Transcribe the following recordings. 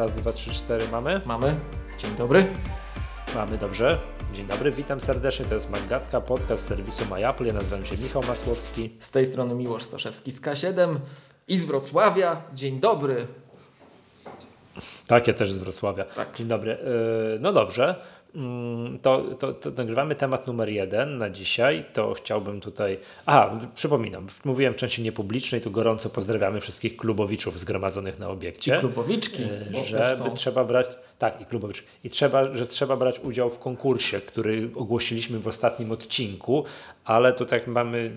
Raz, dwa, trzy, cztery mamy? Mamy. Dzień dobry. Mamy, dobrze. Dzień dobry, witam serdecznie. To jest MacGadka, podcast serwisu MyApple. Ja nazywam się Michał Masłowski. Z tej strony Miłosz Staszewski z K7 i z Wrocławia. Dzień dobry. Tak, ja też z Wrocławia. Tak. Dzień dobry. No dobrze. To nagrywamy temat numer 1 na dzisiaj, to chciałbym tutaj... przypominam, mówiłem w części niepublicznej, tu gorąco pozdrawiamy wszystkich klubowiczów zgromadzonych na obiekcie. I klubowiczki. Żeby trzeba brać... Tak, i klubowicz. I trzeba brać udział w konkursie, który ogłosiliśmy w ostatnim odcinku, ale to tak mamy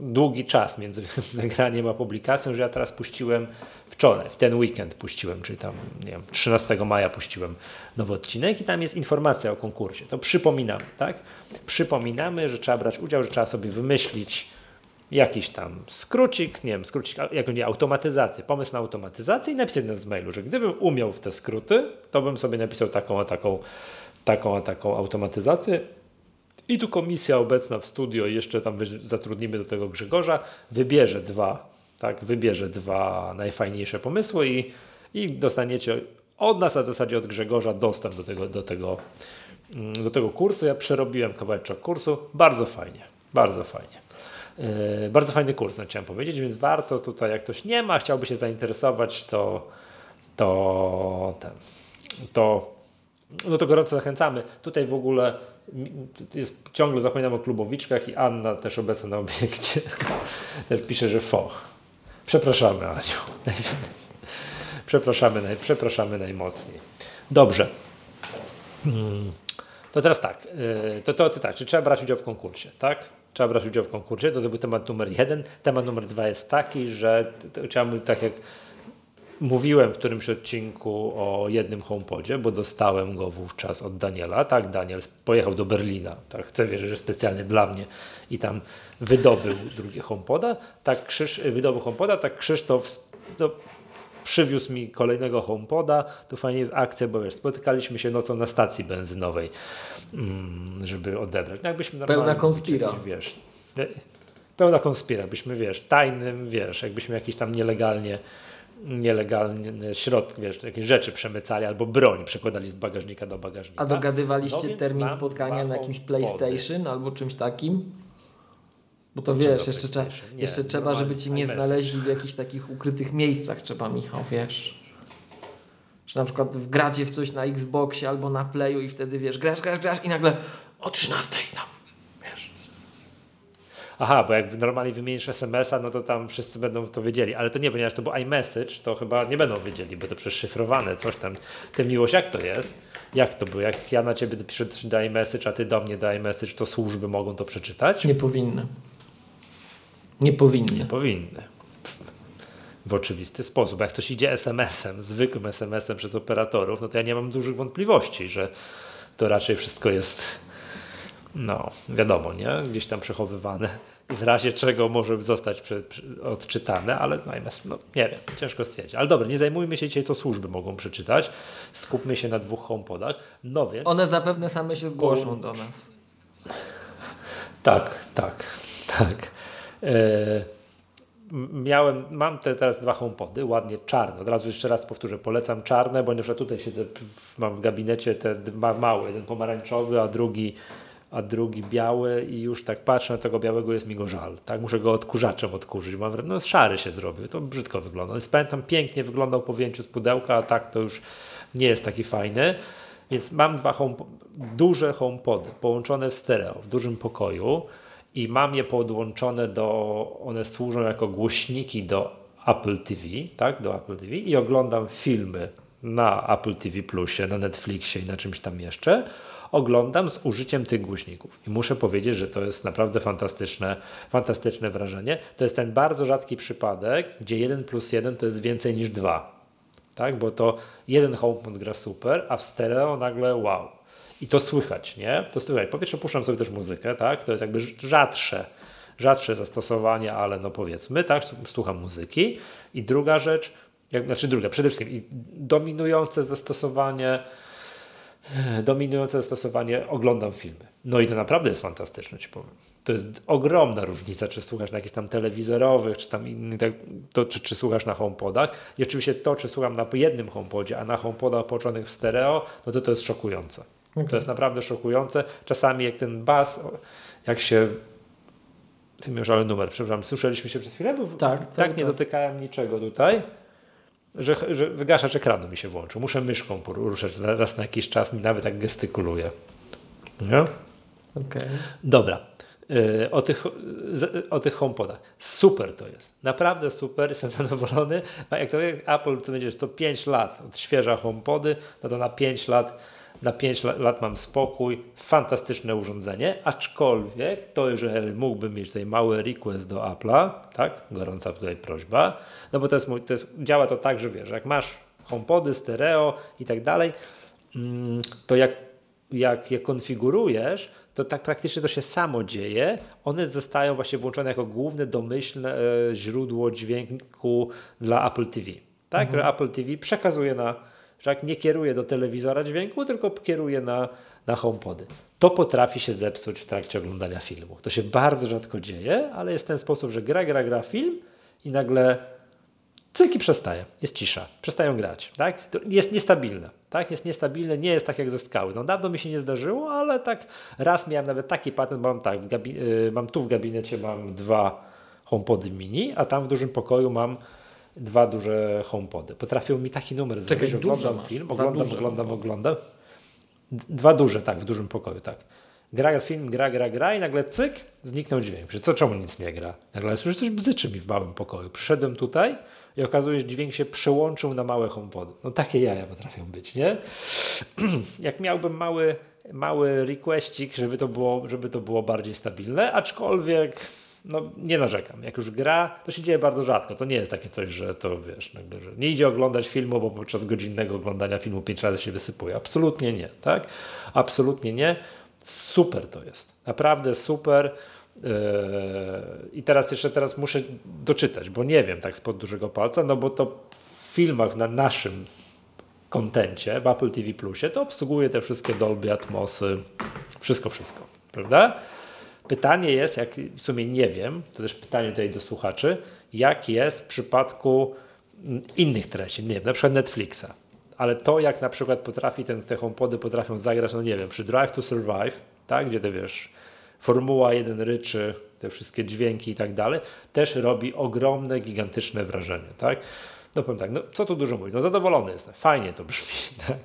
długi czas między nagraniem a publikacją, że ja teraz puściłem wczoraj, w ten weekend puściłem, czyli tam, nie wiem, 13 maja puściłem nowy odcinek i tam jest informacja o konkursie. To przypominamy, tak? Przypominamy, że trzeba brać udział, że trzeba sobie wymyślić jakiś tam skrócik, automatyzację, pomysł na automatyzację i napisać nas w mailu, że gdybym umiał w te skróty, to bym sobie napisał taką automatyzację. I tu komisja obecna w studio, jeszcze tam zatrudnimy do tego Grzegorza, wybierze dwa najfajniejsze pomysły i dostaniecie od nas, a w zasadzie od Grzegorza, dostęp do tego kursu. Ja przerobiłem kawałeczek kursu, bardzo fajnie. Bardzo fajny kurs, chciałem powiedzieć, więc warto tutaj, jak ktoś nie ma, chciałby się zainteresować, to gorąco zachęcamy. Tutaj w ogóle ciągle zapominam o klubowiczkach i Anna też obecna na obiekcie też pisze, że foch. Przepraszamy, Aniu. Przepraszamy najmocniej. Dobrze. To teraz tak, czy trzeba brać udział w konkursie, tak? Trzeba brać udział w konkursie, to był temat numer 1. Temat numer 2 jest taki, że chciałbym, tak jak mówiłem w którymś odcinku o jednym HomePodzie, bo dostałem go wówczas od Daniela. Tak, Daniel pojechał do Berlina, tak, chcę wierzyć, że specjalnie dla mnie i tam wydobył drugie HomePoda. Tak Krzysztof przywiózł mi kolejnego HomePoda, to fajnie akcja, bo wiesz, spotykaliśmy się nocą na stacji benzynowej, żeby odebrać. No jakbyśmy normalnie, pełna konspira. Wiesz, pełna konspira, byśmy, wiesz, tajnym, wiesz, jakbyśmy jakieś tam nielegalnie środki, wiesz, jakieś rzeczy przemycali albo broń przekładali z bagażnika do bagażnika. A dogadywaliście termin spotkania na jakimś PlayStation albo czymś takim? Bo to wiesz, jeszcze trzeba, żeby ci nie znaleźli w jakichś takich ukrytych miejscach, trzeba, Michał, wiesz. Że na przykład gracie w coś na Xboxie albo na Playu i wtedy, wiesz, grasz i nagle o 13:00 tam, wiesz. Aha, bo jak normalnie wymienisz SMS-a, no to tam wszyscy będą to wiedzieli, ale to nie, ponieważ to był iMessage, to chyba nie będą wiedzieli, bo to przeszyfrowane, coś tam. Ty, Miłość, jak to jest? Jak to było? Jak ja na ciebie piszę do iMessage, a ty do mnie do iMessage, to służby mogą to przeczytać? Nie powinny. W oczywisty sposób. Jak ktoś idzie SMS-em, zwykłym SMS-em przez operatorów, no to ja nie mam dużych wątpliwości, że to raczej wszystko jest, wiadomo, nie? Gdzieś tam przechowywane i w razie czego może zostać odczytane, ale nie wiem, ciężko stwierdzić. Ale dobra, nie zajmujmy się dzisiaj, co służby mogą przeczytać. Skupmy się na 2 HomePodach. No więc... One zapewne same się zgłoszą do nas. Tak. Mam teraz 2 HomePody, ładnie czarne. Od razu jeszcze raz powtórzę, polecam czarne, bo na przykład tutaj siedzę, mam w gabinecie te dwa małe, jeden pomarańczowy, a drugi biały i już tak patrzę na tego białego, jest mi go żal. Tak? Muszę go odkurzaczem odkurzyć. Szary się zrobił, to brzydko wygląda. Pamiętam, pięknie wyglądał po wyjęciu z pudełka, a tak to już nie jest taki fajny. Więc mam 2 duże HomePody połączone w stereo w dużym pokoju. I mam je podłączone one służą jako głośniki do Apple TV, tak, do Apple TV i oglądam filmy na Apple TV Plusie, na Netflixie i na czymś tam jeszcze. Oglądam z użyciem tych głośników i muszę powiedzieć, że to jest naprawdę fantastyczne wrażenie. To jest ten bardzo rzadki przypadek, gdzie 1+1 to jest więcej niż 2, tak, bo to jeden HomePod gra super, a w stereo nagle wow. I to słychać, nie? To słychać. Po pierwsze puszczam sobie też muzykę, tak? To jest jakby rzadsze zastosowanie, ale powiedzmy, tak? Słucham muzyki. I druga rzecz, przede wszystkim i dominujące zastosowanie, oglądam filmy. No i to naprawdę jest fantastyczne, ci powiem. To jest ogromna różnica, czy słuchasz na jakichś tam telewizorowych, czy tam innych, czy słuchasz na HomePodach. I oczywiście to, czy słucham na jednym HomePodzie, a na HomePodach połączonych w stereo, no to jest szokujące. Okay. To jest naprawdę szokujące. Czasami jak ten bas, jak się... Ty miałeś ale numer, przepraszam, słyszeliśmy się przez chwilę, bo tak nie dotykałem niczego tutaj, że wygaszacz ekranu mi się włączył. Muszę myszką poruszać raz na jakiś czas, nawet tak gestykuluję. Nie? Okay. Dobra. O tych HomePodach. Super to jest. Naprawdę super. Jestem zadowolony. A jak to Apple, to będziesz co 5 lat odświeża HomePody, no to na 5 lat mam spokój. Fantastyczne urządzenie. Aczkolwiek to, jeżeli mógłbym mieć tutaj mały request do Apple'a, tak? Gorąca tutaj prośba. No bo to jest, działa to tak, że wiesz, jak masz HomePody, stereo i tak dalej, to jak je konfigurujesz, to tak praktycznie to się samo dzieje. One zostają właśnie włączone jako główne domyślne źródło dźwięku dla Apple TV. Tak, że Apple TV przekazuje że nie kieruje do telewizora dźwięku, tylko kieruje na HomePody. To potrafi się zepsuć w trakcie oglądania filmu. To się bardzo rzadko dzieje, ale jest ten sposób, że gra film i nagle cyk i przestaje. Jest cisza. Przestają grać. Tak? To jest niestabilne. Tak? Jest niestabilne, nie jest tak jak ze skały. No dawno mi się nie zdarzyło, ale tak raz miałem nawet taki patent, bo mam tu w gabinecie mam 2 HomePody mini, a tam w dużym pokoju mam 2 duże HomePody. Potrafił mi taki numer zrobić, oglądam film, oglądam. 2 duże, tak, w dużym pokoju, tak. Gra film, gra i nagle cyk, zniknął dźwięk. Czemu nic nie gra? Nagle słyszę, coś bzyczy mi w małym pokoju. Przyszedłem tutaj i okazuje się, że dźwięk się przełączył na małe HomePody. No takie jaja potrafią być, nie? Jak miałbym mały requestik, żeby to było bardziej stabilne, aczkolwiek no nie narzekam. Jak już gra, to się dzieje bardzo rzadko. To nie jest takie coś, że to wiesz, nagle, że nie idzie oglądać filmu, bo podczas godzinnego oglądania filmu 5 razy się wysypuje. Absolutnie nie, tak? Absolutnie nie. Super to jest. Naprawdę super. I teraz muszę doczytać, bo nie wiem tak spod dużego palca, no bo to w filmach na naszym kontencie, w Apple TV Plusie, to obsługuje te wszystkie Dolby Atmosy, wszystko, prawda? Pytanie jest, jak w sumie nie wiem, to też pytanie tutaj do słuchaczy, jak jest w przypadku innych treści, nie wiem, na przykład Netflixa, ale to jak na przykład te HomePody potrafią zagrać, no nie wiem, przy Drive to Survive, tak, gdzie ty wiesz, Formuła 1 ryczy, te wszystkie dźwięki i tak dalej, też robi ogromne, gigantyczne wrażenie, tak? No powiem tak, no co tu dużo mówić, no zadowolony jestem, fajnie to brzmi, tak?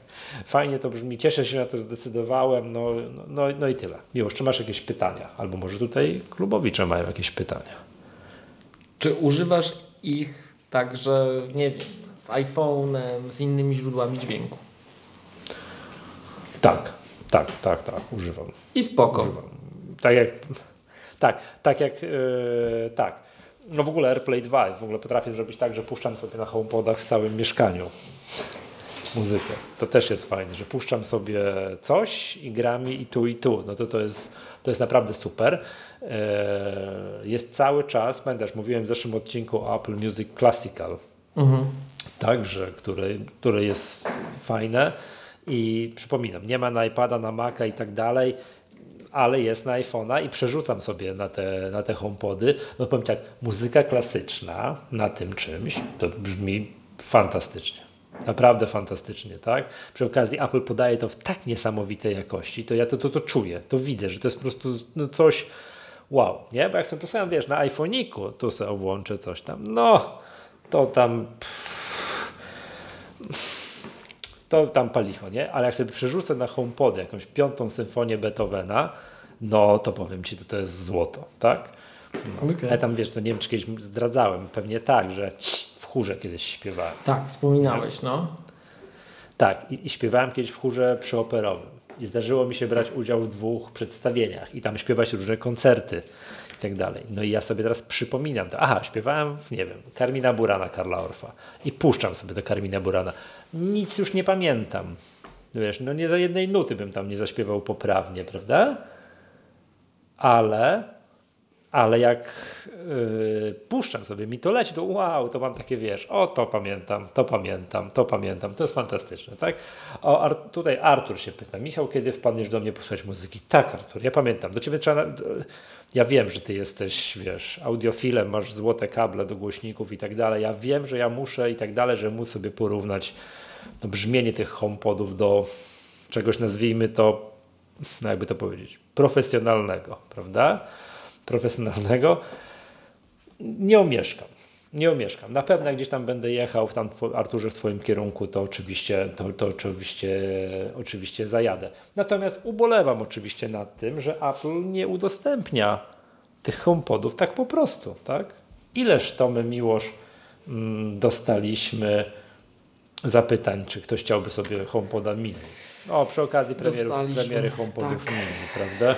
Fajnie to brzmi, cieszę się na to, że zdecydowałem, no i tyle. Miłosz, czy masz jakieś pytania? Albo może tutaj klubowicze mają jakieś pytania. Czy używasz ich także, nie wiem, z iPhone'em, z innymi źródłami dźwięku? Tak, używam. I spoko. Używam. Tak. No w ogóle AirPlay 2 w ogóle potrafię zrobić tak, że puszczam sobie na HomePodach w całym mieszkaniu muzykę. To też jest fajne, że puszczam sobie coś i gra mi i tu. No to jest naprawdę super. Jest cały czas, pamiętasz, mówiłem w zeszłym odcinku o Apple Music Classical, także, które jest fajne i przypominam, nie ma na iPada, na Maca i tak dalej, ale jest na iPhone'a i przerzucam sobie na te HomePody. No powiem tak, muzyka klasyczna na tym czymś, to brzmi fantastycznie. Naprawdę fantastycznie, tak? Przy okazji Apple podaje to w tak niesamowitej jakości, to ja to czuję, to widzę, że to jest po prostu no coś wow, nie? Bo jak sobie posłucham, wiesz, na iPhoniku, tu sobie włączę coś tam, no to tam... To tam palicho, nie? Ale jak sobie przerzucę na HomePody jakąś 5. symfonię Beethovena, no to powiem ci, to jest złoto, tak? No. Okay. Ja tam wiesz, to nie wiem, czy kiedyś zdradzałem, pewnie tak, że w chórze kiedyś śpiewałem. Tak, wspominałeś, no. Tak, i śpiewałem kiedyś w chórze przyoperowym i zdarzyło mi się brać udział w 2 przedstawieniach i tam śpiewać różne koncerty i tak dalej. No i ja sobie teraz przypominam to. Aha, śpiewałem, nie wiem, Carmina Burana Carla Orfa i puszczam sobie do Carmina Burana. Nic już nie pamiętam. Wiesz, no nie za jednej nuty bym tam nie zaśpiewał poprawnie, prawda? Ale Ale jak puszczam sobie, mi to leci, to wow, to mam takie, wiesz, o to pamiętam, to jest fantastyczne, tak? O, tutaj Artur się pyta, Michał, kiedy wpadniesz do mnie posłuchać muzyki? Tak, Artur, ja pamiętam, do ciebie trzeba, ja wiem, że ty jesteś, wiesz, audiofilem, masz złote kable do głośników i tak dalej, ja wiem, że ja muszę i tak dalej, że muszę sobie porównać no, brzmienie tych HomePodów do czegoś, nazwijmy to, no jakby to powiedzieć, profesjonalnego, prawda? Nie omieszkam. Na pewno jak gdzieś tam będę jechał, tam Arturze w twoim kierunku, to oczywiście, oczywiście zajadę. Natomiast ubolewam oczywiście nad tym, że Apple nie udostępnia tych HomePodów tak po prostu, tak? Ileż to my, Miłosz, dostaliśmy zapytań, czy ktoś chciałby sobie HomePoda mini. O, przy okazji premiery HomePodów mini, prawda?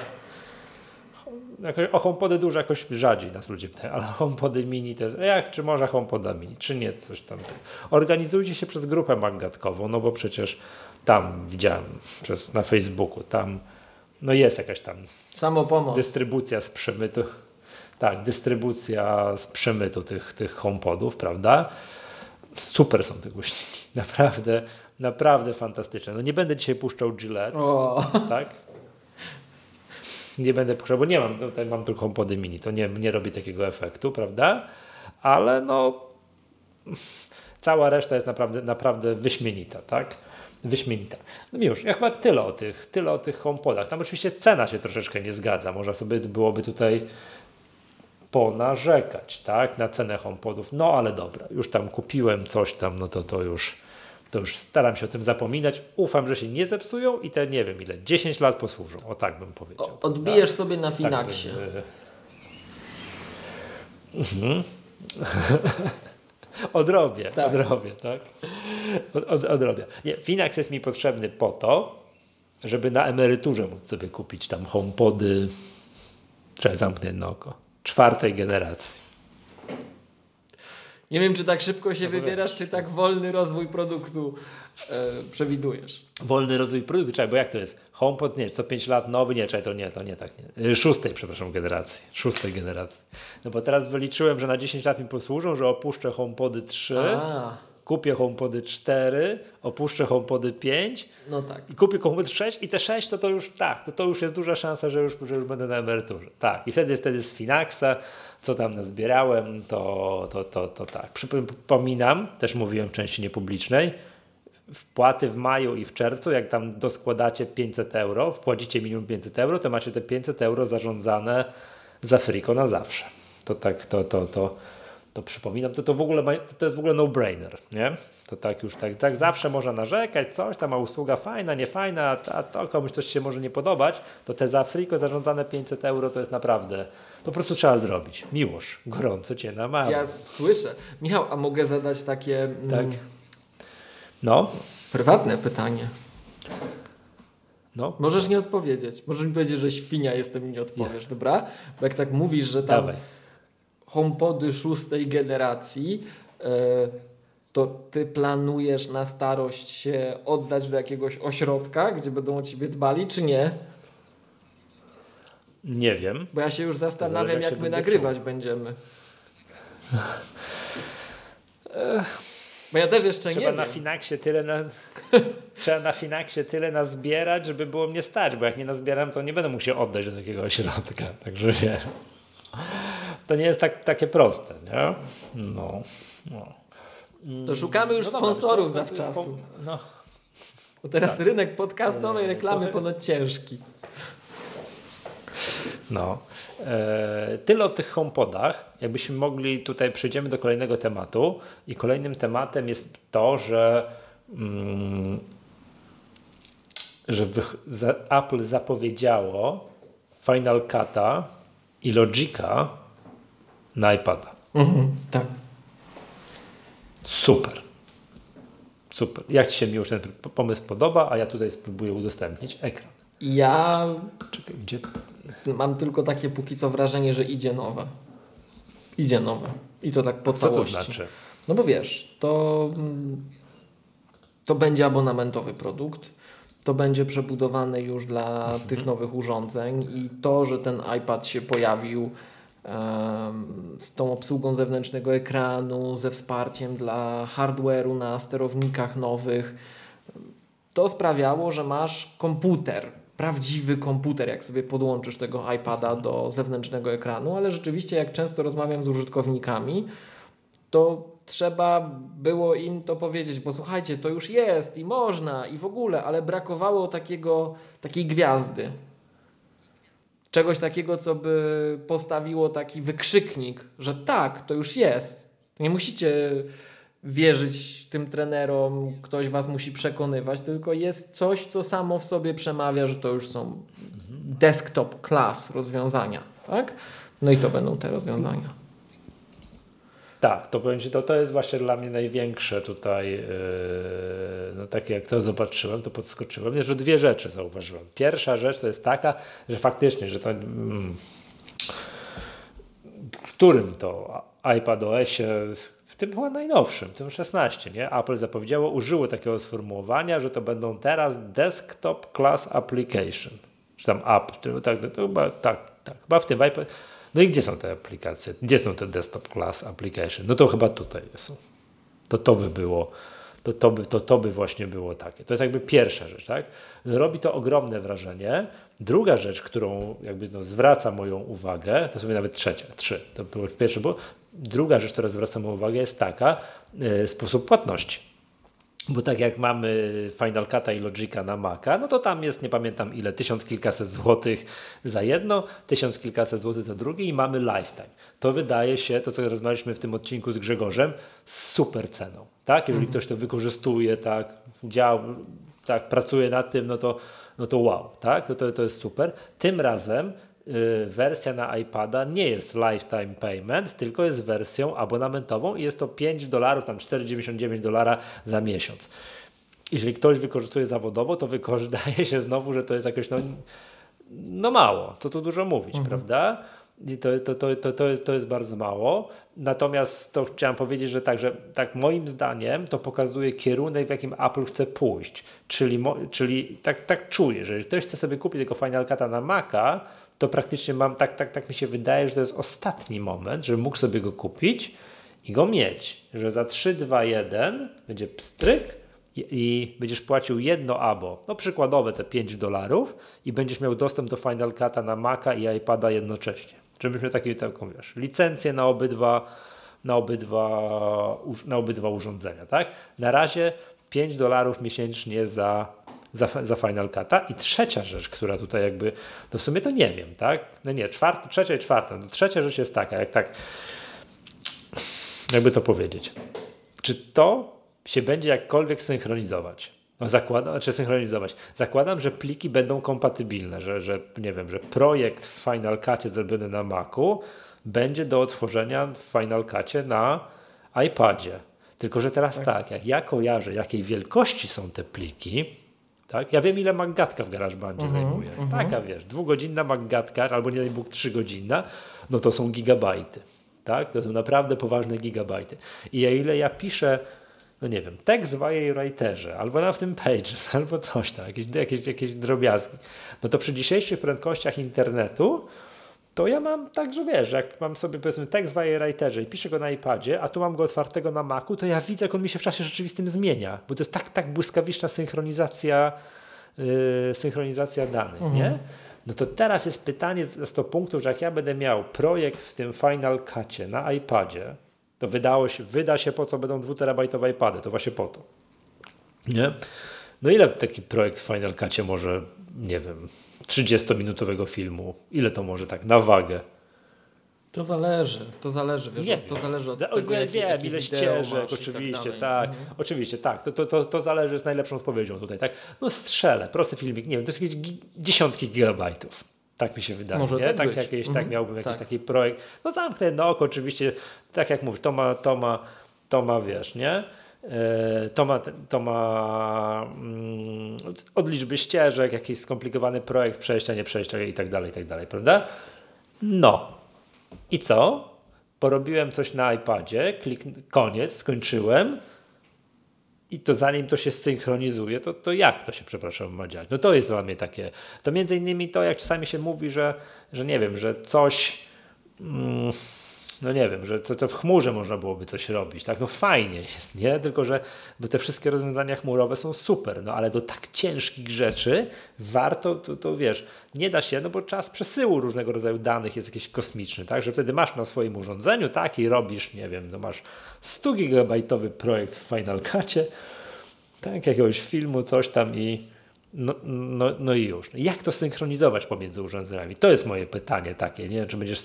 O HomePody dużo jakoś rzadziej nas ludzie pytają, ale HomePody mini to jest jak, czy może HomePoda mini, czy nie, coś tam. Organizujcie się przez grupę MacGadkową, no bo przecież tam widziałem, na Facebooku, tam no jest jakaś tam samopomoc, dystrybucja z przemytu, tak, dystrybucja z przemytu tych HomePodów, prawda? Super są te głośniki, naprawdę fantastyczne. No nie będę dzisiaj puszczał Gillette, tak? Nie będę puszczał, bo nie mam, tutaj mam tylko HomePody mini, to nie robi takiego efektu, prawda? Ale no cała reszta jest naprawdę wyśmienita, tak? Wyśmienita. No już, ja chyba tyle o tych HomePodach. Tam oczywiście cena się troszeczkę nie zgadza, można sobie byłoby tutaj ponarzekać, tak? Na cenę HomePodów, no ale dobra, już tam kupiłem coś tam, no to już staram się o tym zapominać. Ufam, że się nie zepsują i te nie wiem ile, 10 lat posłużą. O tak bym powiedział. Odbijesz tak? sobie na Finaxie. Tak bym... Odrobię. Nie, Finax jest mi potrzebny po to, żeby na emeryturze móc sobie kupić tam HomePody, trzeba zamknąć jedno oko, 4. generacji. Nie wiem, czy tak szybko się wybierasz, czy tak wolny rozwój produktu przewidujesz. Wolny rozwój produktu, czekaj, bo jak to jest? HomePod, nie, co 5 lat nowy, nie, czekaj, to nie tak. 6. generacji. No bo teraz wyliczyłem, że na 10 lat mi posłużą, że opuszczę HomePody 3, kupię HomePody 4, opuszczę HomePody 5 no tak. i kupię HomePody 6 i te 6 to już jest duża szansa, że już będę na emeryturze. Tak, i wtedy z Finaxa, co tam nazbierałem, to tak. Przypominam, też mówiłem w części niepublicznej, wpłaty w maju i w czerwcu, jak tam doskładacie 500 €, wpłacicie minimum 500 €, to macie te 500 € zarządzane za friko na zawsze. To przypominam, to w ogóle to jest w ogóle no-brainer, nie? To tak już tak zawsze można narzekać, coś tam, a usługa fajna, niefajna, a to komuś coś się może nie podobać, to te za friko zarządzane 500 € to jest naprawdę, to po prostu trzeba zrobić. Miłosz, gorąco cię namawiam. Ja słyszę. Michał, a mogę zadać takie tak? No? Prywatne pytanie. No. Możesz nie odpowiedzieć. Możesz mi powiedzieć, że świnia jestem i nie odpowiesz, ja. Dobra? Bo jak tak mówisz, że tam... Dawaj. HomePody 6. generacji, to ty planujesz na starość się oddać do jakiegoś ośrodka, gdzie będą o ciebie dbali, czy nie? Nie wiem. Bo ja się już zastanawiam, zależy, jak my nagrywać będziemy. Bo ja też jeszcze nie wiem. Trzeba na Finaxie tyle nazbierać, żeby było mnie stać, bo jak nie nazbieram, to nie będę mógł się oddać do takiego ośrodka. Także wiesz. To nie jest takie proste, nie? No. To szukamy już sponsorów zawczasu. No. Bo teraz tak. Rynek podcastowej reklamy ponoć ciężki. No. Tyle o tych HomePodach. Jakbyśmy mogli, tutaj przejdziemy do kolejnego tematu i kolejnym tematem jest to, że Apple zapowiedziało Final Cut'a i Logica na iPada. Tak. Super. Jak ci się już ten pomysł podoba, a ja tutaj spróbuję udostępnić ekran. Ja czekaj, gdzie? Mam tylko takie póki co wrażenie, że idzie nowe. I to tak po całości. Co to znaczy? No bo wiesz, to będzie abonamentowy produkt. To będzie przebudowane już dla tych nowych urządzeń i to, że ten iPad się pojawił z tą obsługą zewnętrznego ekranu, ze wsparciem dla hardware'u na sterownikach nowych. To sprawiało, że masz komputer, prawdziwy komputer, jak sobie podłączysz tego iPada do zewnętrznego ekranu, ale rzeczywiście jak często rozmawiam z użytkownikami, to trzeba było im to powiedzieć, bo słuchajcie, to już jest i można i w ogóle, ale brakowało takiej gwiazdy. Czegoś takiego, co by postawiło taki wykrzyknik, że tak, to już jest. Nie musicie wierzyć tym trenerom, ktoś was musi przekonywać, tylko jest coś, co samo w sobie przemawia, że to już są desktop class rozwiązania, tak? No i to będą te rozwiązania. Tak, to powiem ci, to jest właśnie dla mnie największe tutaj, no takie jak to zobaczyłem, to podskoczyłem, że dwie rzeczy zauważyłem. Pierwsza rzecz to jest taka, że faktycznie, że to w którym to iPadOSie, w tym chyba najnowszym, w tym 16, nie? Apple zapowiedziało, użyło takiego sformułowania, że to będą teraz desktop class application, czy tam app, to chyba w tym iPad. No i gdzie są te aplikacje? Gdzie są te desktop class application? No to chyba tutaj są. To by właśnie było takie. To jest jakby pierwsza rzecz, tak? Robi to ogromne wrażenie. Druga rzecz, którą jakby zwraca moją uwagę, to sobie nawet trzecia, trzy. To było pierwsze, bo druga rzecz, która zwraca moją uwagę, jest taka, sposób płatności. Bo tak jak mamy Final Cut'a i Logica na Maca, no to tam jest, nie pamiętam ile, 1000 kilkaset złotych za jedno, 1000 kilkaset złotych za drugie i mamy lifetime. To wydaje się, to co rozmawialiśmy w tym odcinku z Grzegorzem, z super ceną. Tak? Jeżeli ktoś to wykorzystuje, tak, pracuje nad tym, no to wow, tak? To jest super. Tym razem wersja na iPada nie jest lifetime payment, tylko jest wersją abonamentową i jest to $5, tam $4,99 za miesiąc. Jeżeli ktoś wykorzystuje zawodowo, to wydaje się znowu, że to jest jakoś no mało, co tu dużo mówić, prawda? I to jest bardzo mało. Natomiast to chciałem powiedzieć, że tak moim zdaniem to pokazuje kierunek, w jakim Apple chce pójść. Czyli tak czuję, że jeżeli ktoś chce sobie kupić tego Final Cut'a na Maca, to praktycznie tak mi się wydaje, że to jest ostatni moment, żebym mógł sobie go kupić i go mieć. Że za 3, 2, 1 będzie pstryk i będziesz płacił jedno abo, no przykładowe te $5 i będziesz miał dostęp do Final Cut'a na Maca i iPada jednocześnie. Żebyś miał taką, wiesz, licencję na obydwa urządzenia, tak? Na razie $5 miesięcznie za Final Cut'a. I trzecia rzecz, która tutaj jakby, no w sumie to nie wiem, tak? No nie, trzecia i czwarta. No trzecia rzecz jest taka, jakby to powiedzieć. Czy to się będzie jakkolwiek synchronizować? No Zakładam, że pliki będą kompatybilne, że nie wiem, że projekt w Final Cut'ie zrobiony na Macu będzie do odtworzenia w Final Cut'ie na iPadzie. Tylko że teraz tak, jak ja kojarzę, jakiej wielkości są te pliki, tak? Ja wiem, ile MacGadka w GarageBandzie zajmuje. Taka, wiesz, 2-godzinna MacGadka, albo nie daj Bóg 3-godzinna, no to są gigabajty. Tak? To są naprawdę poważne gigabajty. I o ile ja piszę, no nie wiem, tekst w iWriterze, albo na w tym Pages, albo coś tam, jakieś drobiazgi, no to przy dzisiejszych prędkościach internetu to ja mam tak, że wiesz, jak mam sobie powiedzmy tekst w iWriterze i piszę go na iPadzie, a tu mam go otwartego na Macu, to ja widzę, jak on mi się w czasie rzeczywistym zmienia, bo to jest tak błyskawiczna synchronizacja danych, nie? No to teraz jest pytanie z 100 punktów, że jak ja będę miał projekt w tym Final Cut'ie na iPadzie, to wyda się po co będą 2-terabajtowe iPady, to właśnie po to, nie? No ile taki projekt w Final Cut'ie może, nie wiem, 30-minutowego filmu, ile to może tak na wagę? To zależy, wiesz, nie, to zależy od tego, jakie ile ścieżek, oczywiście, tak, oczywiście, tak, to zależy, jest najlepszą odpowiedzią tutaj, tak, no strzelę, prosty filmik, nie wiem, to jest jakieś dziesiątki gigabajtów, tak mi się wydaje, może nie? Tak jakieś, tak miałbym jakiś taki projekt, no zamknę jedno oko, oczywiście, tak jak mówisz, to ma, wiesz, nie? To ma od liczby ścieżek, jakiś skomplikowany projekt przejścia, nie przejścia i tak dalej, prawda? No. I co? Porobiłem coś na iPadzie, koniec, skończyłem i to zanim to się synchronizuje, to jak to się, przepraszam, ma dziać? No to jest dla mnie takie, to między innymi to, jak czasami się mówi, że nie wiem, że coś no nie wiem, że to w chmurze można byłoby coś robić, tak? No fajnie jest, nie? Tylko, że bo te wszystkie rozwiązania chmurowe są super, no ale do tak ciężkich rzeczy warto, to wiesz, nie da się, no bo czas przesyłu różnego rodzaju danych jest jakiś kosmiczny, tak? Że wtedy masz na swoim urządzeniu, tak? I robisz, nie wiem, no masz 100 gigabajtowy projekt w Final Cutie, tak? Jakiegoś filmu, coś tam i no i już. Jak to synchronizować pomiędzy urządzeniami? To jest moje pytanie takie, nie? Czy będziesz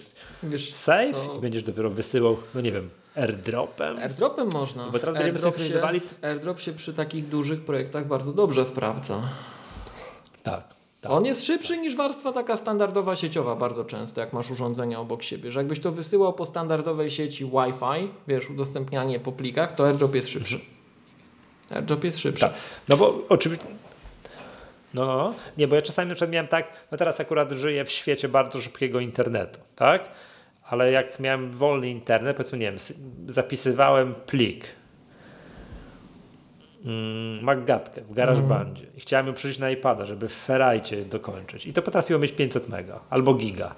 save i będziesz dopiero wysyłał, no nie wiem, airdropem? Airdropem można. Bo teraz będziemy synchronizowali. Airdrop się przy takich dużych projektach bardzo dobrze sprawdza. Tak. Tak. On jest szybszy niż warstwa taka standardowa sieciowa bardzo często, jak masz urządzenia obok siebie, że jakbyś to wysyłał po standardowej sieci Wi-Fi, wiesz, udostępnianie po plikach, to airdrop jest szybszy. Airdrop jest szybszy. Tak. No bo oczywiście... No, nie, bo ja czasami na przykład miałem tak, no teraz akurat żyję w świecie bardzo szybkiego internetu, tak? Ale jak miałem wolny internet, powiedzmy, nie wiem, zapisywałem plik MacGadkę w GarageBandzie i chciałem ją przyjść na iPada, żeby w Ferajcie dokończyć i to potrafiło mieć 500 mega albo giga.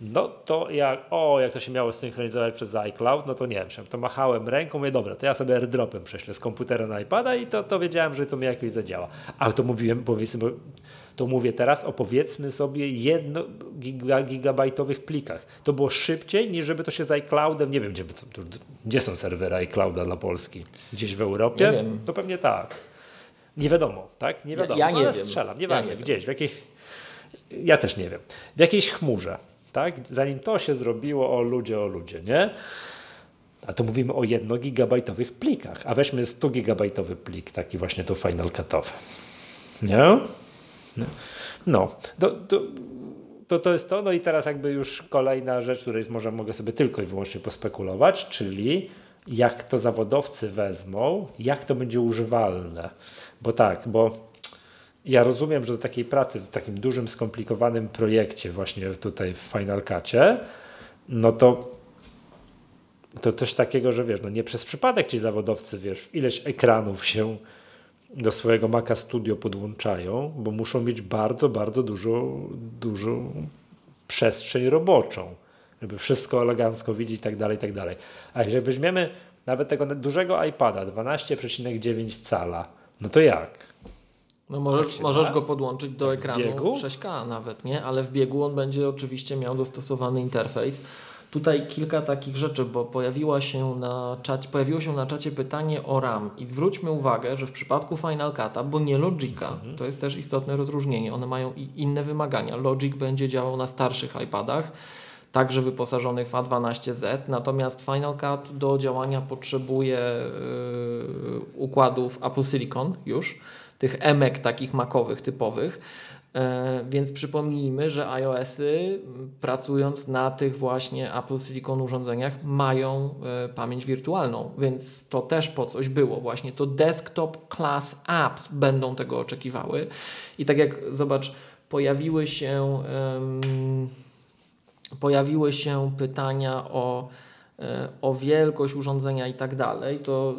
No to jak to się miało synchronizować przez iCloud, no to nie wiem, to machałem ręką, mówię, dobra, to ja sobie airdropem prześlę z komputera na iPada i to wiedziałem, że to mi jakoś zadziała. Ale to mówię teraz o, powiedzmy sobie, 1 gigabajtowych plikach. To było szybciej niż żeby to się z iCloudem, nie wiem, gdzie są serwery iClouda dla Polski? Gdzieś w Europie? Nie wiem. To pewnie tak. Nie wiadomo, tak? Nie wiadomo. Ja nie wiem. Strzelam, nieważne, gdzieś, w jakiejś... Ja też nie wiem. W jakiejś chmurze. Tak? Zanim to się zrobiło, o ludzie, nie? A to mówimy o 1 gigabajtowych plikach, a weźmy 100 gigabajtowy plik, taki właśnie to Final Cutowy. Nie? No. To jest to. No i teraz jakby już kolejna rzecz, której może mogę sobie tylko i wyłącznie pospekulować, czyli jak to zawodowcy wezmą, jak to będzie używalne. Bo ja rozumiem, że do takiej pracy, w takim dużym, skomplikowanym projekcie właśnie tutaj w Final Cutie, no to coś takiego, że wiesz, no nie przez przypadek ci zawodowcy, wiesz, ileś ekranów się do swojego Maca Studio podłączają, bo muszą mieć bardzo, bardzo dużo przestrzeń roboczą, żeby wszystko elegancko widzieć i tak dalej, i tak dalej. A jeżeli weźmiemy nawet tego dużego iPada 12,9 cala, no to jak? No możesz go podłączyć do ekranu 6K nawet, nie? Ale w biegu on będzie oczywiście miał dostosowany interfejs. Tutaj kilka takich rzeczy, bo pojawiło się na czacie pytanie o RAM i zwróćmy uwagę, że w przypadku Final Cuta, bo nie Logica, to jest też istotne rozróżnienie, one mają inne wymagania. Logic będzie działał na starszych iPadach, także wyposażonych w A12Z, natomiast Final Cut do działania potrzebuje układów Apple Silicon już, tych emek takich makowych typowych, więc przypomnijmy, że iOS-y pracując na tych właśnie Apple Silicon urządzeniach mają pamięć wirtualną, więc to też po coś było właśnie, to desktop class apps będą tego oczekiwały i tak jak zobacz, pojawiły się pytania o wielkość urządzenia i tak dalej, to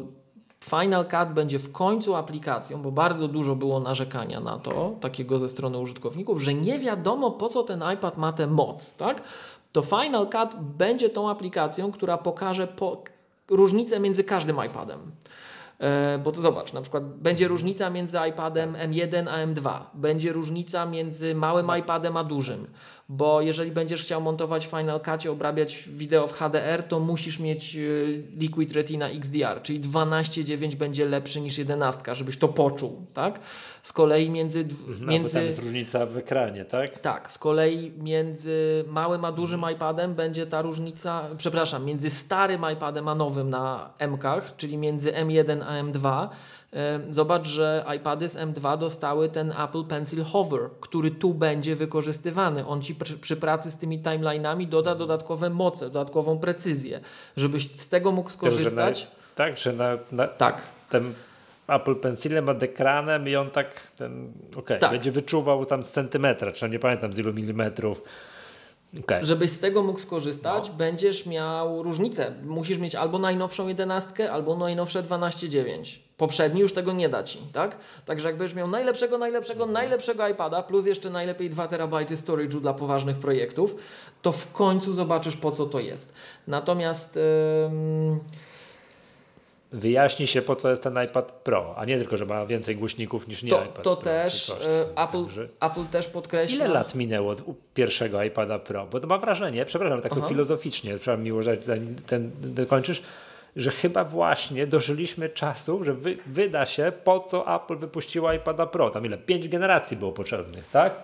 Final Cut będzie w końcu aplikacją, bo bardzo dużo było narzekania na to, takiego ze strony użytkowników, że nie wiadomo po co ten iPad ma tę moc, tak? To Final Cut będzie tą aplikacją, która pokaże różnicę między każdym iPadem. Bo to zobacz, na przykład będzie różnica między iPadem M1 a M2, będzie różnica między małym iPadem a dużym, bo jeżeli będziesz chciał montować w Final Cutie, obrabiać wideo w HDR, to musisz mieć Liquid Retina XDR, czyli 12.9 będzie lepszy niż 11, żebyś to poczuł, tak? Z kolei bo tam jest różnica w ekranie, tak? Tak, z kolei między małym a dużym iPadem będzie ta różnica, między starym iPadem a nowym na M-kach, czyli między M1 a M2. Zobacz, że iPady z M2 dostały ten Apple Pencil Hover, który tu będzie wykorzystywany. On ci przy pracy z tymi timeline'ami doda dodatkowe moce, dodatkową precyzję, żebyś z tego mógł skorzystać. Ten Apple Pencilem nad ekranem i on będzie wyczuwał tam z centymetra, czy nie pamiętam z ilu milimetrów. Okay. Żebyś z tego mógł skorzystać, będziesz miał różnicę. Musisz mieć albo najnowszą 11, albo najnowsze 12.9. Poprzedni już tego nie da ci, tak? Także jak będziesz miał najlepszego iPada, plus jeszcze najlepiej 2 terabajty storage'u dla poważnych projektów, to w końcu zobaczysz, po co to jest. Natomiast... Wyjaśni się, po co jest ten iPad Pro, a nie tylko, że ma więcej głośników niż nie to, iPad to Pro. Też Apple też podkreśla... Ile lat minęło od pierwszego iPada Pro? Bo to mam wrażenie, przepraszam, tak to filozoficznie, przepraszam, miło, że zanim ten dokończysz, że chyba właśnie dożyliśmy czasu, że wyda się, po co Apple wypuściło iPada Pro. Tam ile? 5 generacji było potrzebnych, tak?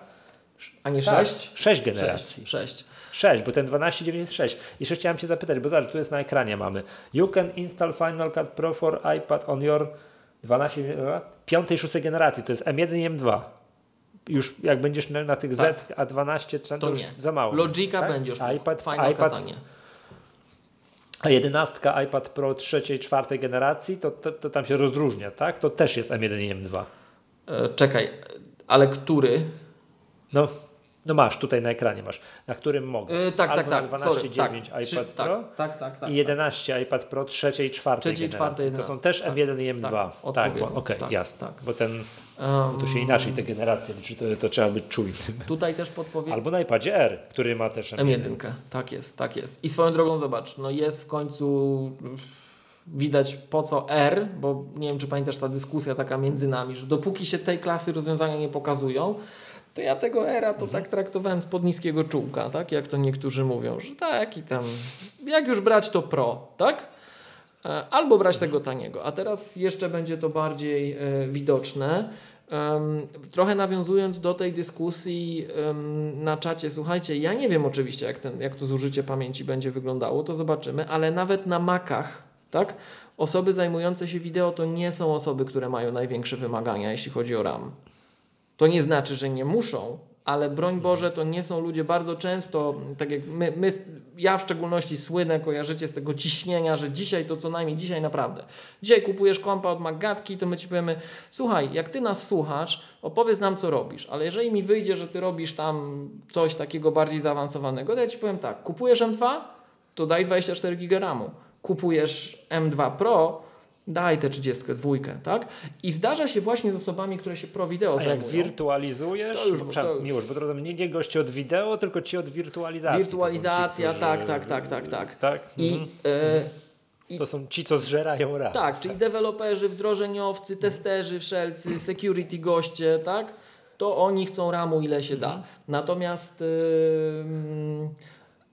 A nie 6? 6 generacji. 6, bo ten 12.9 jest 6. Jeszcze chciałem się zapytać, bo zobacz, tu jest na ekranie mamy. You can install Final Cut Pro for iPad on your 5 i 6 generacji. To jest M1 i M2. Już jak będziesz na tych tak. Z, a 12 to już nie. Za mało. Logika tak? Będziesz. iPad nie. A 11 iPad Pro 3 i 4 generacji, to tam się rozróżnia, tak? To też jest M1 i M2. Czekaj, ale który? No masz, tutaj na ekranie masz, na którym mogę. Tak. 12.9 iPad Pro i 11 iPad Pro 3 i 4 generacji. To są też M1 i M2. Jasne. Bo ten... Bo to się inaczej te generacje liczy, to trzeba być czujnym. Tutaj też podpowiedź. Albo na iPadzie R, który ma też M1. Tak jest. I swoją drogą zobacz, no jest w końcu widać po co R, bo nie wiem, czy pamiętasz ta dyskusja taka między nami, że dopóki się tej klasy rozwiązania nie pokazują, to ja tego era to tak traktowałem spod niskiego czółka, tak? Jak to niektórzy mówią, że tak i tam, jak już brać to Pro, tak? Albo brać tego taniego, a teraz jeszcze będzie to bardziej widoczne. Trochę nawiązując do tej dyskusji na czacie, słuchajcie, ja nie wiem oczywiście jak to zużycie pamięci będzie wyglądało, to zobaczymy, ale nawet na Macach, tak? Osoby zajmujące się wideo to nie są osoby, które mają największe wymagania, jeśli chodzi o RAM. To nie znaczy, że nie muszą, ale broń Boże, to nie są ludzie bardzo często, tak jak my, ja w szczególności słynę, kojarzycie z tego ciśnienia, że dzisiaj to co najmniej, dzisiaj naprawdę. Dzisiaj kupujesz kompa od MacGadki, to my ci powiemy, słuchaj, jak ty nas słuchasz, opowiedz nam co robisz, ale jeżeli mi wyjdzie, że ty robisz tam coś takiego bardziej zaawansowanego, to ja ci powiem tak, kupujesz M2, to daj 24 GB RAM-u, kupujesz M2 Pro, daj tę 32, tak? I zdarza się właśnie z osobami, które się pro wideo zajmują. Jak wirtualizujesz, Miłosz, bo to rozumiem, nie gości od wideo, tylko ci od wirtualizacji. Wirtualizacja, ci, tak. To są ci, co zżerają RAM. Tak, czyli deweloperzy, wdrożeniowcy, testerzy wszelcy, security goście, tak? To oni chcą ramu ile się da. Natomiast...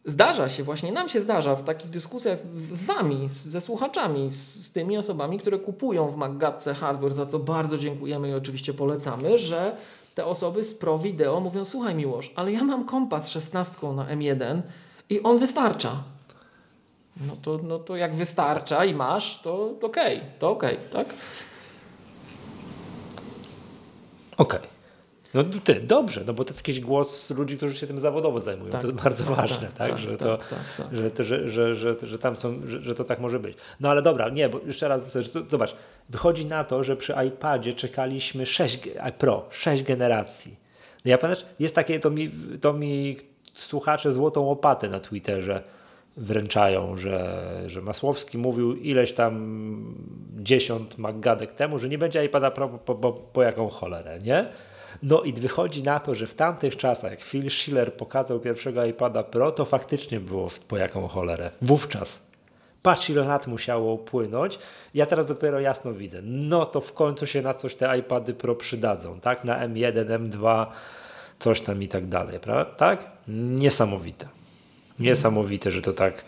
Zdarza się właśnie, nam się zdarza w takich dyskusjach z wami, ze słuchaczami, z tymi osobami, które kupują w MacGadce hardware, za co bardzo dziękujemy i oczywiście polecamy, że te osoby z Pro Video mówią, słuchaj Miłosz, ale ja mam kompas z 16 na M1 i on wystarcza. No to jak wystarcza i masz, to okej, tak? Okej. No ty, dobrze, no bo to jest jakiś głos ludzi, którzy się tym zawodowo zajmują. Tak, to jest bardzo ważne, że tam są, że to tak może być. No ale dobra, nie, bo jeszcze raz zobacz, wychodzi na to, że przy iPadzie czekaliśmy 6 generacji. No ja pamiętam, jest takie, to mi słuchacze złotą łopatę na Twitterze wręczają, że Masłowski mówił ileś tam 10 MacGadek temu, że nie będzie iPada Pro po jaką cholerę, nie? No i wychodzi na to, że w tamtych czasach, jak Phil Schiller pokazał pierwszego iPada Pro, to faktycznie było po jaką cholerę. Wówczas. Patrz, ile lat musiało upłynąć. Ja teraz dopiero jasno widzę. No to w końcu się na coś te iPady Pro przydadzą, tak? Na M1, M2, coś tam i tak dalej, prawda? Tak? Niesamowite. Niesamowite, że to tak...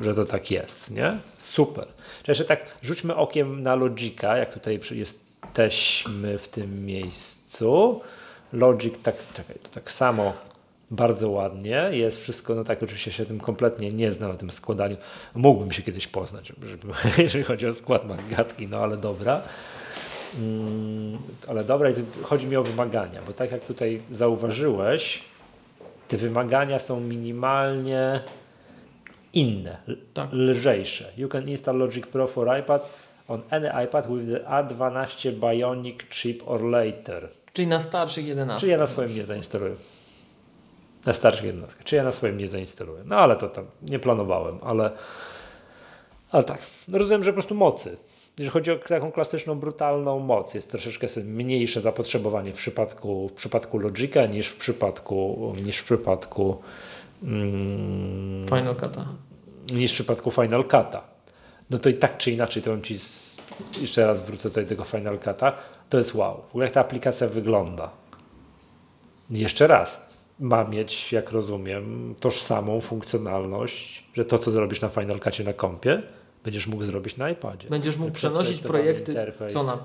że to tak jest, nie? Super. Jeszcze tak rzućmy okiem na Logica, jak tutaj jesteśmy w tym miejscu. Logic, to tak samo bardzo ładnie jest wszystko, no tak oczywiście się tym kompletnie nie znam na tym składaniu. Mógłbym się kiedyś poznać, jeżeli chodzi o skład MacGadki, no ale dobra. I chodzi mi o wymagania, bo tak jak tutaj zauważyłeś, te wymagania są minimalnie inne, lżejsze. You can install Logic Pro for iPad on any iPad with the A12 Bionic chip or later. Czyli na starszych 11. Czy ja na swoim nie zainstaluję. Na starszych 11. Czy ja na swoim nie zainstaluję. No ale to tam nie planowałem, ale tak. No rozumiem, że po prostu mocy. jeżeli chodzi o taką klasyczną, brutalną moc, jest troszeczkę mniejsze zapotrzebowanie w przypadku Logica niż w przypadku Final Cut'a. No to i tak czy inaczej, to bym ci jeszcze raz wrócę tutaj do tego Final Cut'a, to jest wow. W ogóle jak ta aplikacja wygląda. Jeszcze raz, ma mieć, jak rozumiem, tożsamą funkcjonalność, że to, co zrobisz na Final Cut'cie na kompie, będziesz mógł zrobić na iPadzie. Będziesz mógł przenosić projekty,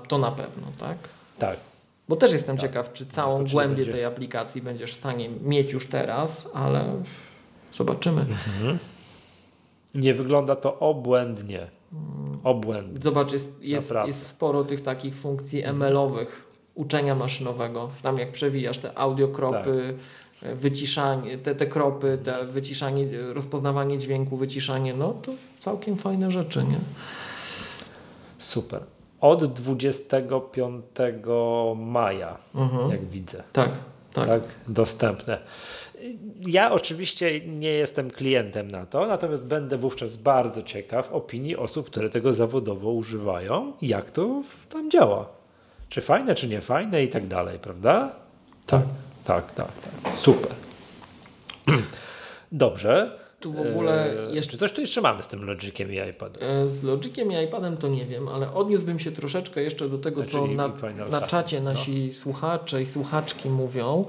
to na pewno, tak? Tak. Bo też jestem ciekaw, czy całą głębię tej aplikacji będziesz w stanie mieć już teraz, ale zobaczymy. Mhm. Nie wygląda to obłędnie. Zobacz, jest sporo tych takich funkcji ML-owych, uczenia maszynowego. Tam jak przewijasz te audiokropy, tak, wyciszanie, te kropy, te wyciszanie, rozpoznawanie dźwięku, wyciszanie, no to całkiem fajne rzeczy, nie? Super. Od 25 maja, jak widzę. Tak. Dostępne. Ja oczywiście nie jestem klientem na to, natomiast będę wówczas bardzo ciekaw opinii osób, które tego zawodowo używają, jak to tam działa. Czy fajne, czy niefajne i tak dalej, prawda? Tak. Super. Dobrze. Tu w ogóle jeszcze... Czy coś tu jeszcze mamy z tym Logiciem i iPadem? Z Logiciem i iPadem to nie wiem, ale odniósłbym się troszeczkę jeszcze do tego, co na czacie nasi słuchacze i słuchaczki mówią,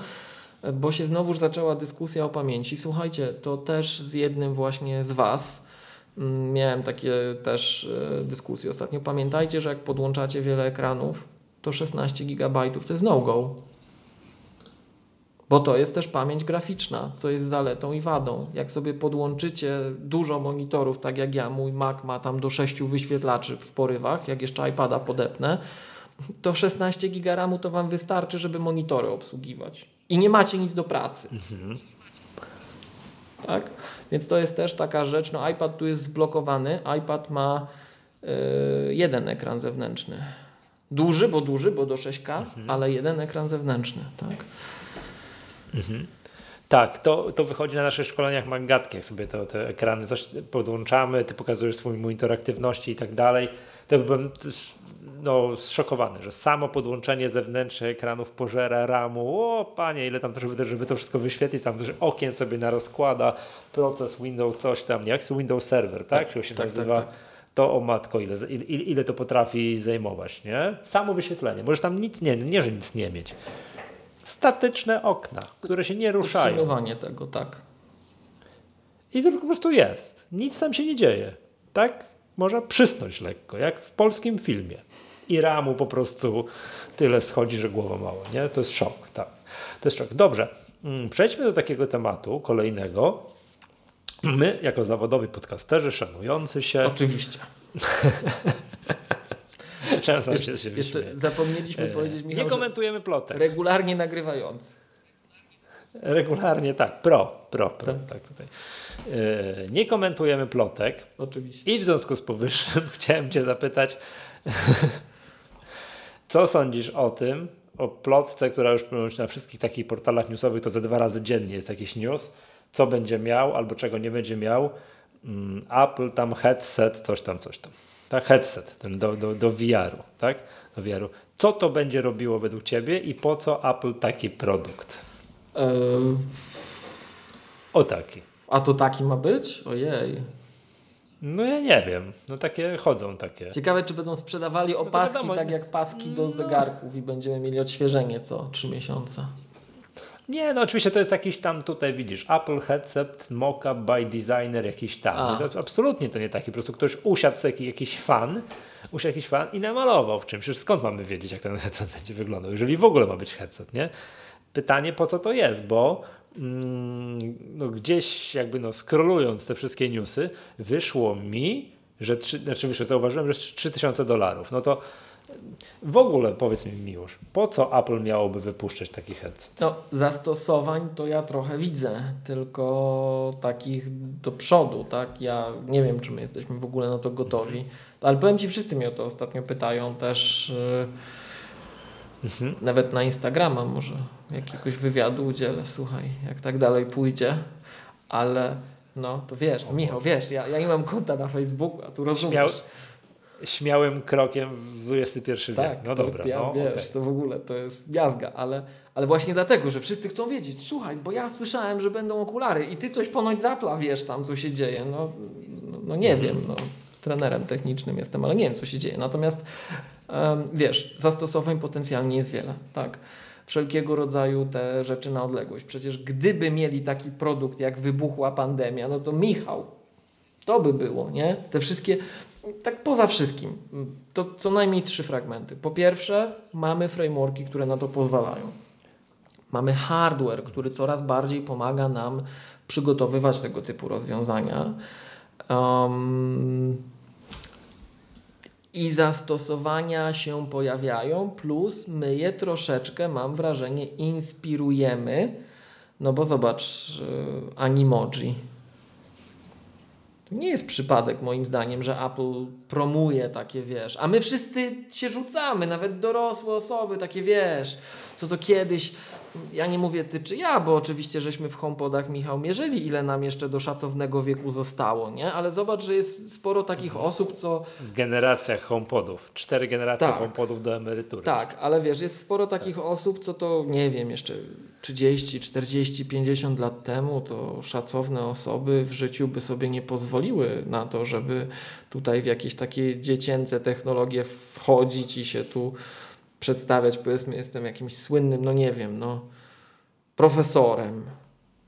bo się znowuż zaczęła dyskusja o pamięci. Słuchajcie, to też z jednym właśnie z Was miałem takie też dyskusje ostatnio. Pamiętajcie, że jak podłączacie wiele ekranów, to 16 GB to jest no-go. Bo to jest też pamięć graficzna, co jest zaletą i wadą. Jak sobie podłączycie dużo monitorów, tak jak ja, mój Mac ma tam do 6 wyświetlaczy w porywach, jak jeszcze iPada podepnę, to 16 giga ramu to Wam wystarczy, żeby monitory obsługiwać. I nie macie nic do pracy. Mhm. Tak? Więc to jest też taka rzecz, no iPad tu jest zblokowany, iPad ma jeden ekran zewnętrzny. Duży, bo do 6K, ale jeden ekran zewnętrzny, tak? Mhm. Tak, to wychodzi na naszych szkoleniach MacGadki, jak sobie te ekrany coś podłączamy, ty pokazujesz swój monitor aktywności i tak dalej. To byłem zszokowany, że samo podłączenie zewnętrznych ekranów pożera ramu. O panie, ile tam to, żeby to wszystko wyświetlić, tam też okien sobie narozkłada, proces Windows coś tam, nie? Jak jest Windows Server, tak? Czy się nazywa? Tak. To o matko, ile to potrafi zajmować, nie? Samo wyświetlenie. Możesz tam nic nie mieć. Statyczne okna, które się nie ruszają. Utrzymywanie tego, tak. I to po prostu jest. Nic tam się nie dzieje. Tak można przysnąć lekko, jak w polskim filmie. I ramu po prostu tyle schodzi, że głowa mała, nie? To jest szok, tak. To jest szok. Dobrze, przejdźmy do takiego tematu kolejnego. My, jako zawodowi podcasterzy, szanujący się... Oczywiście. Jeszcze zapomnieliśmy powiedzieć, Michał, nie komentujemy plotek. Regularnie nagrywający. Regularnie, tak. Pro. Tak, tutaj. Nie komentujemy plotek. Oczywiście. I w związku z powyższym chciałem Cię zapytać, co sądzisz o tym, o plotce, która już na wszystkich takich portalach newsowych to ze 2 razy dziennie jest jakiś news, co będzie miał albo czego nie będzie miał Apple, tam headset, coś tam. Tak, headset, ten do VR-u, tak? Do VR-u. Co to będzie robiło według Ciebie i po co Apple taki produkt? O taki. A to taki ma być? Ojej. No ja nie wiem. No takie chodzą takie. Ciekawe, czy będą sprzedawali opaski, no wiadomo, tak jak paski do zegarków i będziemy mieli odświeżenie co 3 miesiące. Nie, no oczywiście to jest jakiś tam, tutaj widzisz, Apple headset mock-up by designer jakiś tam. Absolutnie to nie taki, po prostu ktoś usiadł sobie jakiś fan i namalował w czymś. Już skąd mamy wiedzieć, jak ten headset będzie wyglądał, jeżeli w ogóle ma być headset, nie? Pytanie, po co to jest, bo gdzieś jakby scrollując te wszystkie newsy, wyszło mi, że zauważyłem, że $3,000. No to w ogóle powiedz mi, Miłosz, po co Apple miałoby wypuszczać taki headset? No, zastosowań to ja trochę widzę, tylko takich do przodu, tak? Ja nie wiem, czy my jesteśmy w ogóle na to gotowi, ale powiem Ci, wszyscy mnie o to ostatnio pytają też, nawet na Instagrama może jakiegoś wywiadu udzielę, słuchaj, jak tak dalej pójdzie, ale no, to wiesz, Michał, wiesz, ja nie mam konta na Facebooku, a tu rozumiesz. śmiałym krokiem w XXI wieku. Tak, no dobra. To, wiesz, to w ogóle to jest miazga, ale właśnie dlatego, że wszyscy chcą wiedzieć, słuchaj, bo ja słyszałem, że będą okulary i ty coś ponoć z Apple'a wiesz tam, co się dzieje. No nie wiem, trenerem technicznym jestem, ale nie wiem, co się dzieje. Natomiast wiesz, zastosowań potencjalnie jest wiele, tak. Wszelkiego rodzaju te rzeczy na odległość. Przecież gdyby mieli taki produkt, jak wybuchła pandemia, no to Michał, to by było, nie? Te wszystkie, tak poza wszystkim, to co najmniej 3 fragmenty. Po pierwsze, mamy frameworki, które na to pozwalają. Mamy hardware, który coraz bardziej pomaga nam przygotowywać tego typu rozwiązania. I zastosowania się pojawiają, plus my je troszeczkę, mam wrażenie, inspirujemy. No bo zobacz, Animoji. To nie jest przypadek moim zdaniem, że Apple promuje takie, wiesz, a my wszyscy się rzucamy, nawet dorosłe osoby, takie, wiesz, co to kiedyś, ja nie mówię ty czy ja, bo oczywiście żeśmy w HomePodach, Michał, mierzyli, ile nam jeszcze do szacownego wieku zostało, nie? Ale zobacz, że jest sporo takich osób, co... W generacjach HomePodów, 4 generacje tak, HomePodów do emerytury. Tak, ale wiesz, jest sporo takich osób, co to, nie wiem, jeszcze 30, 40, 50 lat temu to szacowne osoby w życiu by sobie nie pozwoliły na to, żeby tutaj w jakieś takie dziecięce technologie wchodzić i się tu przedstawiać, powiedzmy, jestem jakimś słynnym, profesorem,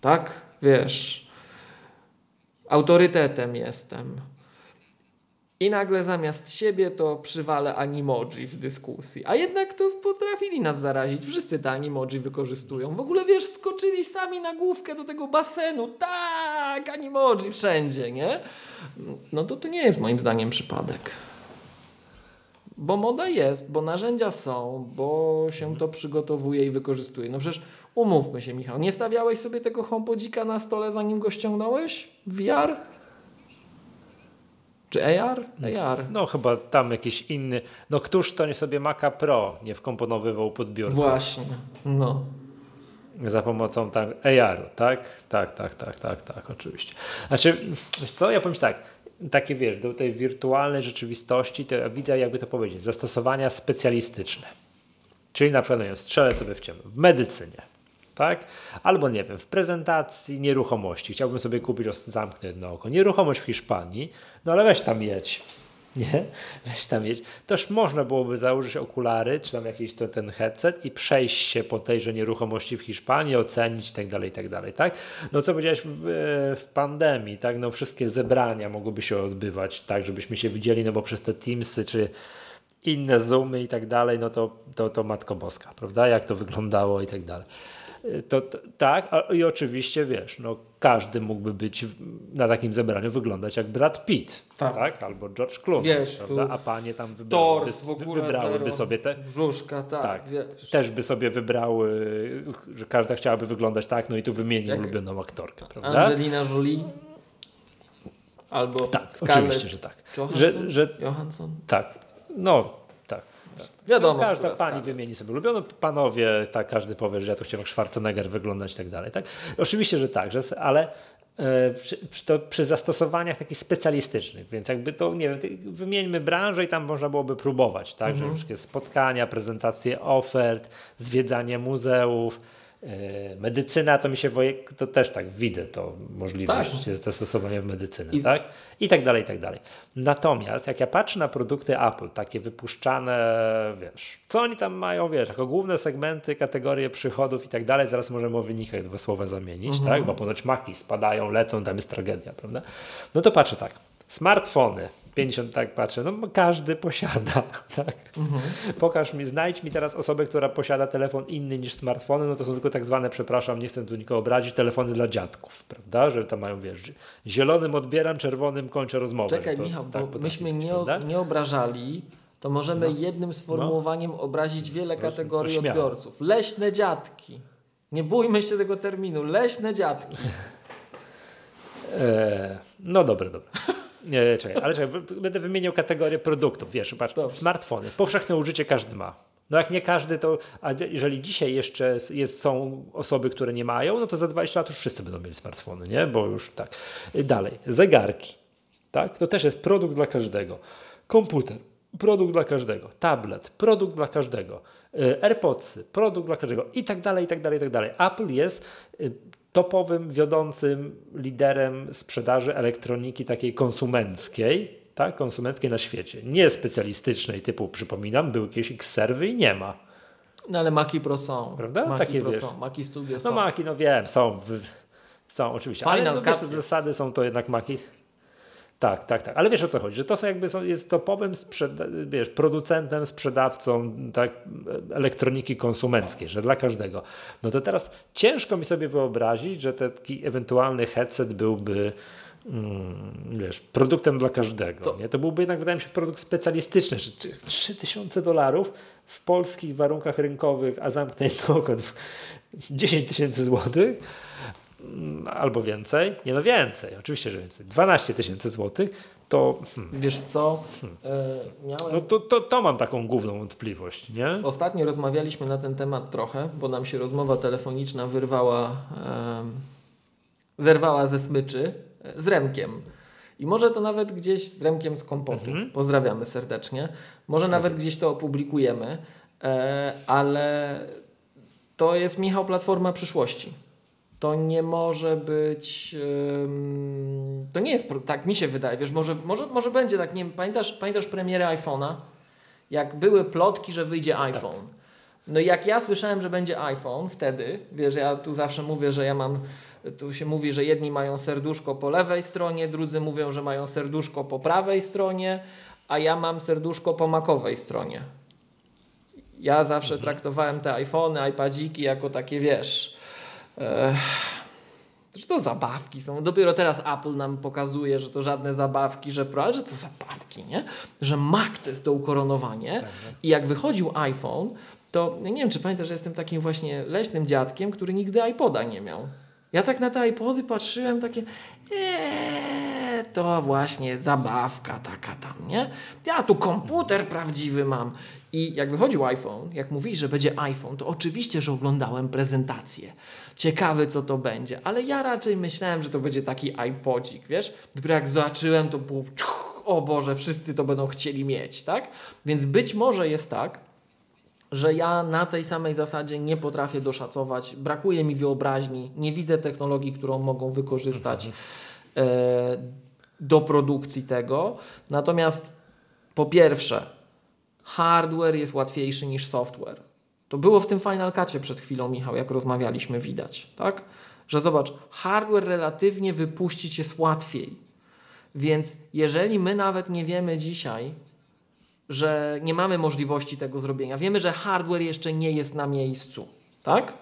tak? Wiesz, autorytetem jestem. I nagle zamiast siebie to przywalę animoji w dyskusji. A jednak to potrafili nas zarazić. Wszyscy te animoji wykorzystują. W ogóle, wiesz, skoczyli sami na główkę do tego basenu. Tak, animoji wszędzie, nie? No to nie jest moim zdaniem przypadek. Bo moda jest, bo narzędzia są, bo się to przygotowuje i wykorzystuje. No przecież umówmy się, Michał, nie stawiałeś sobie tego HomePodzika na stole, zanim go ściągnąłeś? VR? Czy AR? AR. No chyba tam jakiś inny. No któż to nie sobie Maca Pro nie wkomponowywał pod biurko? Właśnie, no. Za pomocą tam AR-u, tak? Tak, oczywiście. Znaczy, co? Ja powiem tak. Takie, wiesz, do tej wirtualnej rzeczywistości, to ja widzę, jakby to powiedzieć, zastosowania specjalistyczne. Czyli na przykład, nie wiem, strzelę sobie w ciemno, w medycynie, tak? Albo, nie wiem, w prezentacji nieruchomości. Chciałbym sobie kupić, zamknę jedno oko, nieruchomość w Hiszpanii, no ale weź tam jedź. Nie? Weź tam jedź. Toż można byłoby założyć okulary, czy tam jakiś ten headset i przejść się po tejże nieruchomości w Hiszpanii, ocenić i tak dalej, tak? No co powiedziałeś w pandemii, tak? No wszystkie zebrania mogłyby się odbywać, tak? Żebyśmy się widzieli, no bo przez te Teamsy, czy inne Zoomy i tak dalej, no to Matko Boska, prawda? Jak to wyglądało i tak dalej. To tak, i oczywiście, wiesz, no każdy mógłby być na takim zebraniu, wyglądać jak Brad Pitt, tak? Albo George Clooney, wiesz, prawda? A panie tam wybrałyby sobie te brzuszka, tak wiesz. Też by sobie wybrały, że każda chciałaby wyglądać tak, no i tu wymienił jak ulubioną aktorkę, prawda? Angelina Jolie albo tak, Scarlett oczywiście, że tak. Johansson? Tak, Tak. Wiadomo, każda pani wymieni sobie ulubioną, panowie, tak, każdy powie, że ja tu chciałem jak Schwarzenegger wyglądać i tak dalej. Tak? Oczywiście, że tak, ale przy zastosowaniach takich specjalistycznych, więc jakby to, nie wiem, wymieńmy branżę i tam można byłoby próbować, tak, że wszystkie spotkania, prezentacje ofert, zwiedzanie muzeów, medycyna, to mi się to też tak widzę, to możliwość zastosowania w medycynie, tak? I tak dalej. Natomiast jak ja patrzę na produkty Apple, takie wypuszczane, wiesz, co oni tam mają, wiesz, jako główne segmenty, kategorie przychodów i tak dalej, zaraz możemy o wynikach 2 słowa zamienić, tak? Bo ponoć maki spadają, lecą, tam jest tragedia, prawda? No to patrzę tak, smartfony, 50, tak patrzę, no każdy posiada, tak? Znajdź mi teraz osobę, która posiada telefon inny niż smartfony, no to są tylko tak zwane, przepraszam, nie chcę tu nikogo obrazić, telefony dla dziadków, prawda, że tam mają, wiesz, zielonym odbieram, czerwonym kończę rozmowę. Czekaj, to, Michał, tak, bo myśmy nie obrażali, to możemy jednym sformułowaniem obrazić wiele kategorii odbiorców. Leśne dziadki, nie bójmy się tego terminu, leśne dziadki. Dobra. Czekaj, będę wymieniał kategorię produktów, wiesz, patrz, smartfony, powszechne użycie każdy ma, no jak nie każdy to, a jeżeli dzisiaj jeszcze są osoby, które nie mają, no to za 20 lat już wszyscy będą mieli smartfony, nie, bo już tak, dalej, zegarki, tak, to też jest produkt dla każdego, komputer, produkt dla każdego, tablet, produkt dla każdego, AirPodsy, produkt dla każdego i tak dalej, i tak dalej, i tak dalej. Apple jest topowym, wiodącym liderem sprzedaży elektroniki takiej konsumenckiej, tak, konsumenckiej na świecie. Nie specjalistycznej typu, przypominam, był jakieś X-Serwy i nie ma. No ale Maci Pro są. Prawda? Maci takie Pro są. Maci Studio są. No Maci, no wiem, są oczywiście. Final ale no, zasady są to jednak Maci. Tak. Ale wiesz o co chodzi, że to są jakby jest topowym producentem, sprzedawcą tak, elektroniki konsumenckiej, że dla każdego. No to teraz ciężko mi sobie wyobrazić, że taki ewentualny headset byłby produktem dla każdego. To byłby jednak, wydaje mi się, produkt specjalistyczny. Czy $3000 w polskich warunkach rynkowych, a zamknięte oko 10 000 złotych albo więcej, nie no więcej, oczywiście, że więcej, 12 000 złotych, to... Wiesz co? Miałem... No to mam taką główną wątpliwość, nie? Ostatnio rozmawialiśmy na ten temat trochę, bo nam się rozmowa telefoniczna zerwała ze smyczy z Remkiem. I może to nawet gdzieś z Remkiem z Kompotu. Pozdrawiamy serdecznie. Może nawet gdzieś to opublikujemy, ale to jest, Michał, platforma przyszłości. To nie może być, to nie jest, tak mi się wydaje, wiesz, może będzie tak, nie wiem, pamiętasz premierę iPhone'a, jak były plotki, że wyjdzie iPhone. Tak. No i jak ja słyszałem, że będzie iPhone wtedy, wiesz, ja tu zawsze mówię, że tu się mówi, że jedni mają serduszko po lewej stronie, drudzy mówią, że mają serduszko po prawej stronie, a ja mam serduszko po makowej stronie. Ja zawsze traktowałem te iPhone'y, iPadziki jako takie, wiesz... że to zabawki są. Dopiero teraz Apple nam pokazuje, że to żadne zabawki, ale że to zabawki, nie? Że Mac to jest to ukoronowanie. I jak wychodził iPhone, to ja nie wiem, czy pamiętasz, że jestem takim właśnie leśnym dziadkiem, który nigdy iPoda nie miał. Ja tak na te iPody patrzyłem, takie to właśnie zabawka taka tam, nie? Ja tu komputer prawdziwy mam. I jak wychodził iPhone, jak mówili, że będzie iPhone, to oczywiście, że oglądałem prezentację. Ciekawy, co to będzie. Ale ja raczej myślałem, że to będzie taki iPodzik, wiesz? Dopiero jak zobaczyłem, to było o Boże, wszyscy to będą chcieli mieć, tak? Więc być może jest tak, że ja na tej samej zasadzie nie potrafię doszacować, brakuje mi wyobraźni, nie widzę technologii, którą mogą wykorzystać do produkcji tego. Natomiast po pierwsze, hardware jest łatwiejszy niż software. To było w tym Final Cutie przed chwilą, Michał, jak rozmawialiśmy, widać, tak? Że zobacz, hardware relatywnie wypuścić jest łatwiej. Więc jeżeli my nawet nie wiemy dzisiaj, że nie mamy możliwości tego zrobienia, wiemy, że hardware jeszcze nie jest na miejscu, tak?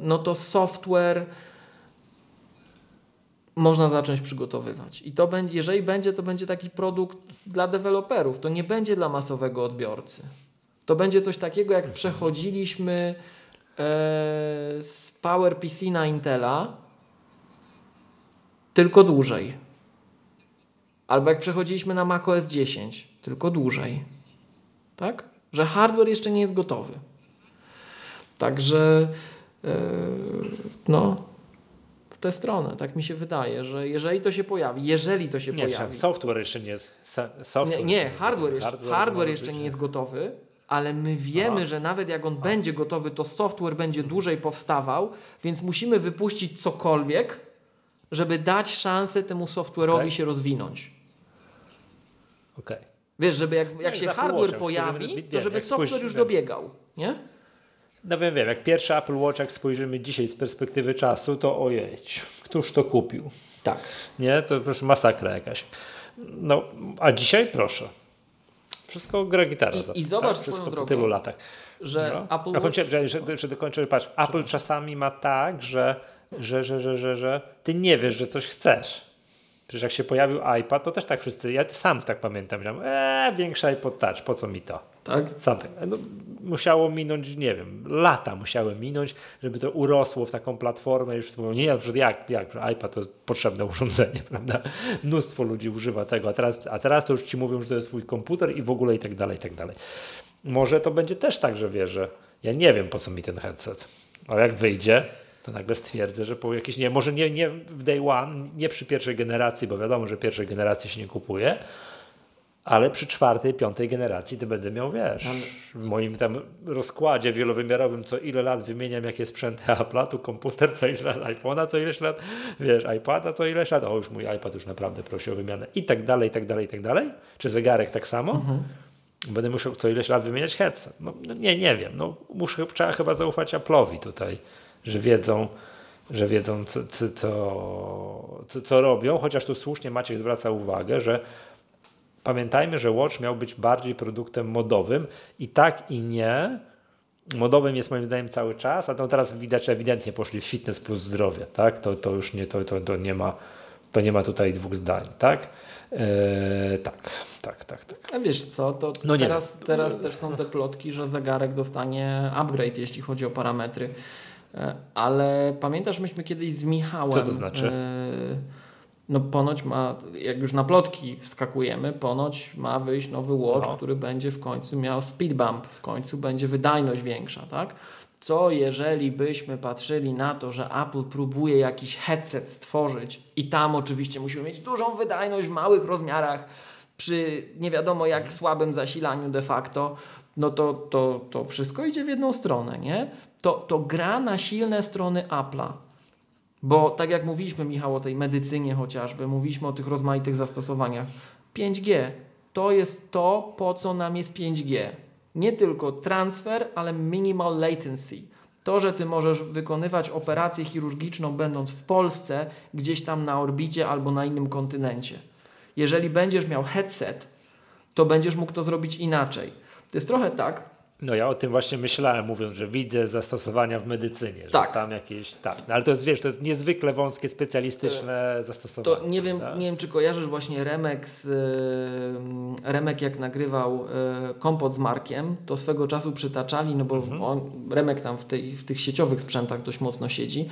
No to software można zacząć przygotowywać. I to będzie, jeżeli będzie, to będzie taki produkt dla deweloperów. To nie będzie dla masowego odbiorcy. To będzie coś takiego, jak przechodziliśmy z PowerPC na Intela, tylko dłużej. Albo jak przechodziliśmy na Mac OS 10, tylko dłużej. Tak? Że hardware jeszcze nie jest gotowy. Także tę stronę. Tak mi się wydaje, że jeżeli to się pojawi. Software jeszcze nie jest. Hardware jeszcze nie jest gotowy, ale my wiemy, że nawet jak on będzie gotowy, to software będzie dłużej powstawał, więc musimy wypuścić cokolwiek, żeby dać szansę temu software'owi się rozwinąć. Okej. Wiesz, żeby jak się hardware pojawi, to żeby software już dobiegał. Nie? No wiem, jak pierwszy Apple Watch, jak spojrzymy dzisiaj z perspektywy czasu, to ojej, któż to kupił? Tak. Nie? To proszę, masakra jakaś. No, a dzisiaj proszę. Wszystko gra gitara. I zobacz tak, swoją drogę, po tylu latach. Że no. Apple Watch... Jeszcze dokończę, patrz, Apple czasami ma tak, że ty nie wiesz, że coś chcesz. Przecież jak się pojawił iPad, to też tak wszyscy, ja sam tak pamiętam, większy iPod Touch, po co mi to? Tak? Sam tak. No, musiało minąć, nie wiem, lata musiały minąć, żeby to urosło w taką platformę. Już mówią, nie, jak iPad to potrzebne urządzenie, prawda? Mnóstwo ludzi używa tego, a teraz to już ci mówią, że to jest swój komputer i w ogóle i tak dalej. Może to będzie też tak, że wierzę. Ja nie wiem, po co mi ten headset, ale jak wyjdzie... to nagle stwierdzę, że po jakiejś, nie w day one, nie przy pierwszej generacji, bo wiadomo, że pierwszej generacji się nie kupuje, Ale przy czwartej, piątej generacji to będę miał, wiesz, w moim tam rozkładzie wielowymiarowym, co ile lat wymieniam, jakie sprzęty Apple'a, tu komputer co ile lat, iPhone'a co ileś lat, wiesz, iPada co ileś lat, o już mój iPad już naprawdę prosi o wymianę i tak dalej, i tak dalej, i tak dalej. Czy zegarek tak samo? Mhm. Będę musiał co ileś lat wymieniać headset. No nie wiem, no trzeba chyba zaufać Apple'owi tutaj, że wiedzą co robią, chociaż tu słusznie Maciek zwraca uwagę, że pamiętajmy, że Watch miał być bardziej produktem modowym i tak i nie. Modowym jest moim zdaniem cały czas, a to teraz widać, że ewidentnie poszli w fitness plus zdrowie, tak? To już nie ma tutaj dwóch zdań, tak? Tak. A wiesz co, to no teraz też są te plotki, że zegarek dostanie upgrade, jeśli chodzi o parametry. Ale pamiętasz, myśmy kiedyś z Michałem... Co to znaczy? No ponoć ma, jak już na plotki wskakujemy, ponoć ma wyjść nowy Watch, który będzie w końcu miał speed bump, w końcu będzie wydajność większa, tak? Co jeżeli byśmy patrzyli na to, że Apple próbuje jakiś headset stworzyć i tam oczywiście musimy mieć dużą wydajność w małych rozmiarach, przy nie wiadomo jak słabym zasilaniu de facto, no to wszystko idzie w jedną stronę, nie? To gra na silne strony Apple'a. Bo tak jak mówiliśmy, Michał, o tej medycynie chociażby, mówiliśmy o tych rozmaitych zastosowaniach. 5G to jest to, po co nam jest 5G. Nie tylko transfer, ale minimal latency. To, że ty możesz wykonywać operację chirurgiczną będąc w Polsce, gdzieś tam na orbicie albo na innym kontynencie. Jeżeli będziesz miał headset, to będziesz mógł to zrobić inaczej. To jest trochę tak. No ja o tym właśnie myślałem, mówiąc, że widzę zastosowania w medycynie, że tak. Tam jakieś... Tak. No, ale to jest, wiesz, to jest niezwykle wąskie, specjalistyczne zastosowanie. To nie wiem, tak? Nie wiem, czy kojarzysz właśnie Remek z... Remek jak nagrywał Kompot z Markiem, to swego czasu przytaczali, no bo Remek tam w tych sieciowych sprzętach dość mocno siedzi,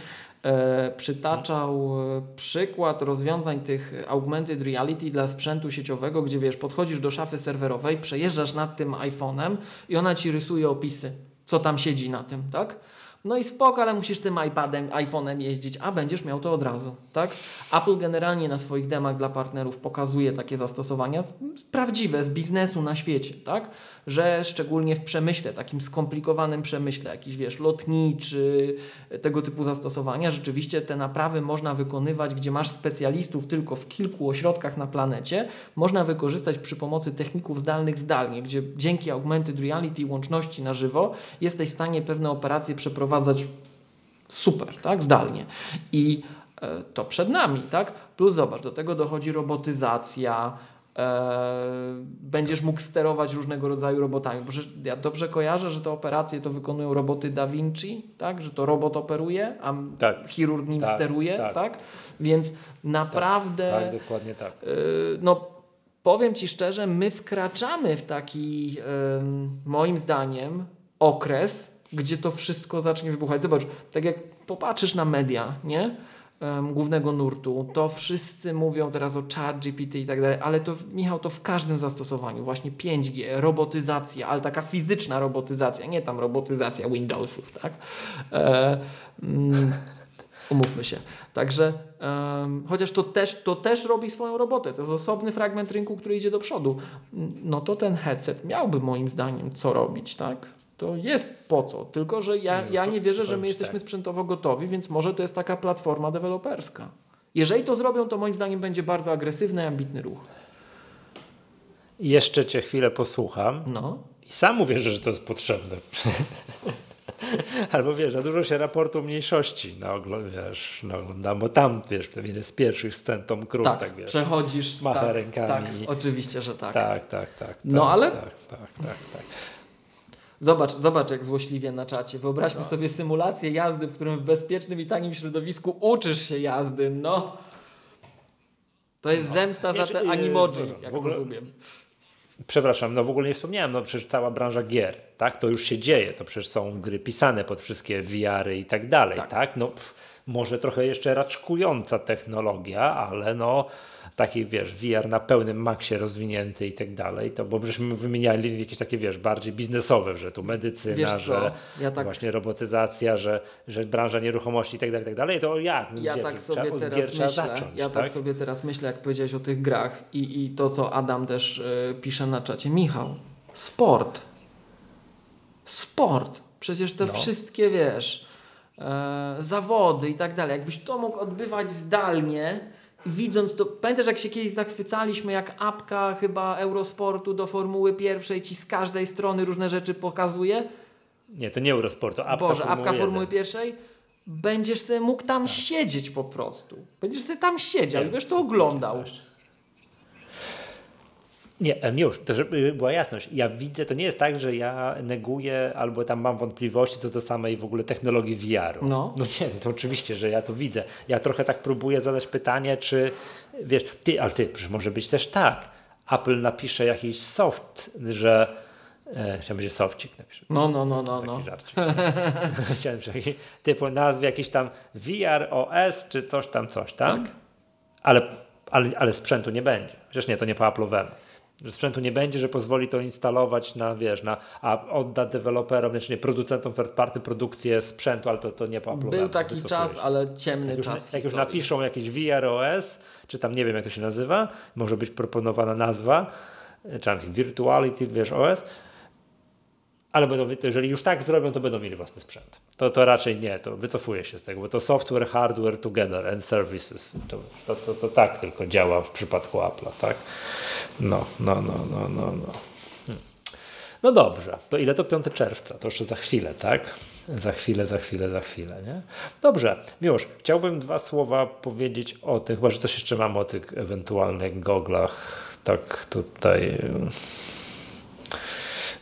przytaczał przykład rozwiązań tych augmented reality dla sprzętu sieciowego, gdzie wiesz, podchodzisz do szafy serwerowej, przejeżdżasz nad tym iPhone'em i ona ci rysuje opisy, co tam siedzi na tym, tak? No i spoko, ale musisz tym iPadem, iPhone'em jeździć, a będziesz miał to od razu, tak? Apple generalnie na swoich demach dla partnerów pokazuje takie zastosowania prawdziwe z biznesu na świecie, tak? Że szczególnie w przemyśle, takim skomplikowanym przemyśle, jakiś wiesz, lotniczy, tego typu zastosowania, rzeczywiście te naprawy można wykonywać, gdzie masz specjalistów tylko w kilku ośrodkach na planecie, można wykorzystać przy pomocy techników zdalnych zdalnie, gdzie dzięki augmented reality, łączności na żywo, jesteś w stanie pewne operacje przeprowadzić super, tak, zdalnie. I to przed nami, tak? Plus zobacz, do tego dochodzi robotyzacja, będziesz mógł sterować różnego rodzaju robotami, bo ja dobrze kojarzę, że te operacje to wykonują roboty Da Vinci, tak? Że to robot operuje, a chirurg nim steruje, tak? Więc naprawdę... Tak, dokładnie tak. Powiem Ci szczerze, my wkraczamy w taki, moim zdaniem, okres, gdzie to wszystko zacznie wybuchać. Zobacz, tak jak popatrzysz na media, nie? Głównego nurtu, to wszyscy mówią teraz o ChatGPT i tak dalej, ale to, Michał, to w każdym zastosowaniu. Właśnie 5G, robotyzacja, ale taka fizyczna robotyzacja, nie tam robotyzacja Windowsów, tak? Umówmy się. Także chociaż to też robi swoją robotę. To jest osobny fragment rynku, który idzie do przodu. No to ten headset miałby moim zdaniem co robić, tak? To jest po co, tylko że ja nie wierzę, że my jesteśmy sprzętowo gotowi, więc może to jest taka platforma deweloperska. Jeżeli to zrobią, to moim zdaniem będzie bardzo agresywny i ambitny ruch. Jeszcze cię chwilę posłucham i sam uwierzę, że to jest potrzebne. Albo wiesz, za dużo się raportu mniejszości oglądam, bo tam wiesz, ten jeden z pierwszych scen Tom Cruise, tak wiesz, przechodzisz, macha rękami. Tak, oczywiście, że tak. Tak. No ale... Tak. Zobacz jak złośliwie na czacie. Wyobraźmy sobie symulację jazdy, w którym w bezpiecznym i tanim środowisku uczysz się jazdy. No. To jest zemsta za te animoji, jak rozumiem. Przepraszam, w ogóle nie wspomniałem, przecież cała branża gier, tak? To już się dzieje, to przecież są gry pisane pod wszystkie VR-y i tak dalej, tak? może trochę jeszcze raczkująca technologia, ale no taki, wiesz, VR na pełnym maksie rozwinięty i tak dalej, to, bo żeśmy wymieniali jakieś takie, wiesz, bardziej biznesowe, że tu medycyna, że właśnie robotyzacja, że branża nieruchomości i tak dalej, to jak? Ja tak sobie teraz myślę, jak powiedziałeś o tych grach i to, co Adam też pisze na czacie. Michał, sport, przecież te wszystkie, wiesz, zawody i tak dalej, jakbyś to mógł odbywać zdalnie, widząc to, pamiętasz jak się kiedyś zachwycaliśmy, jak apka chyba Eurosportu do Formuły 1 ci z każdej strony różne rzeczy pokazuje? Nie, to nie Eurosportu, apka Formuły 1. Będziesz sobie mógł tam siedzieć po prostu. Będziesz sobie tam siedział i będziesz to oglądał. Nie, już, to żeby była jasność. Ja widzę, to nie jest tak, że ja neguję albo tam mam wątpliwości co do samej w ogóle technologii VR-u. No nie, to oczywiście, że ja to widzę. Ja trochę tak próbuję zadać pytanie, czy wiesz, ale może być też tak. Apple napisze jakiś soft, że chciałem będzie sofcik napisze. Taki żarcik. Chciałem, że typu nazwy jakiś tam VROS czy coś tam. Tak? Ale sprzętu nie będzie. Przecież nie, to nie po Apple'owemu. Że sprzętu nie będzie, że pozwoli to instalować a odda deweloperom, znaczy producentom third party produkcję sprzętu, ale to nie po Apple'owemu. Był taki czas, ale ciemny czas w historii. Jak już napiszą jakieś VROS, czy tam nie wiem jak to się nazywa, może być proponowana nazwa, czy tam Virtuality, OS, ale jeżeli już tak zrobią, to będą mieli własny sprzęt. To raczej nie, to wycofuję się z tego, bo to software, hardware together and services. To tak tylko działa w przypadku Apple'a, tak? No. No dobrze, to ile to 5 czerwca? To jeszcze za chwilę, tak? Za chwilę, nie? Dobrze, Miłosz, chciałbym 2 słowa powiedzieć o tych, chyba że coś jeszcze mam o tych ewentualnych goglach, tak tutaj...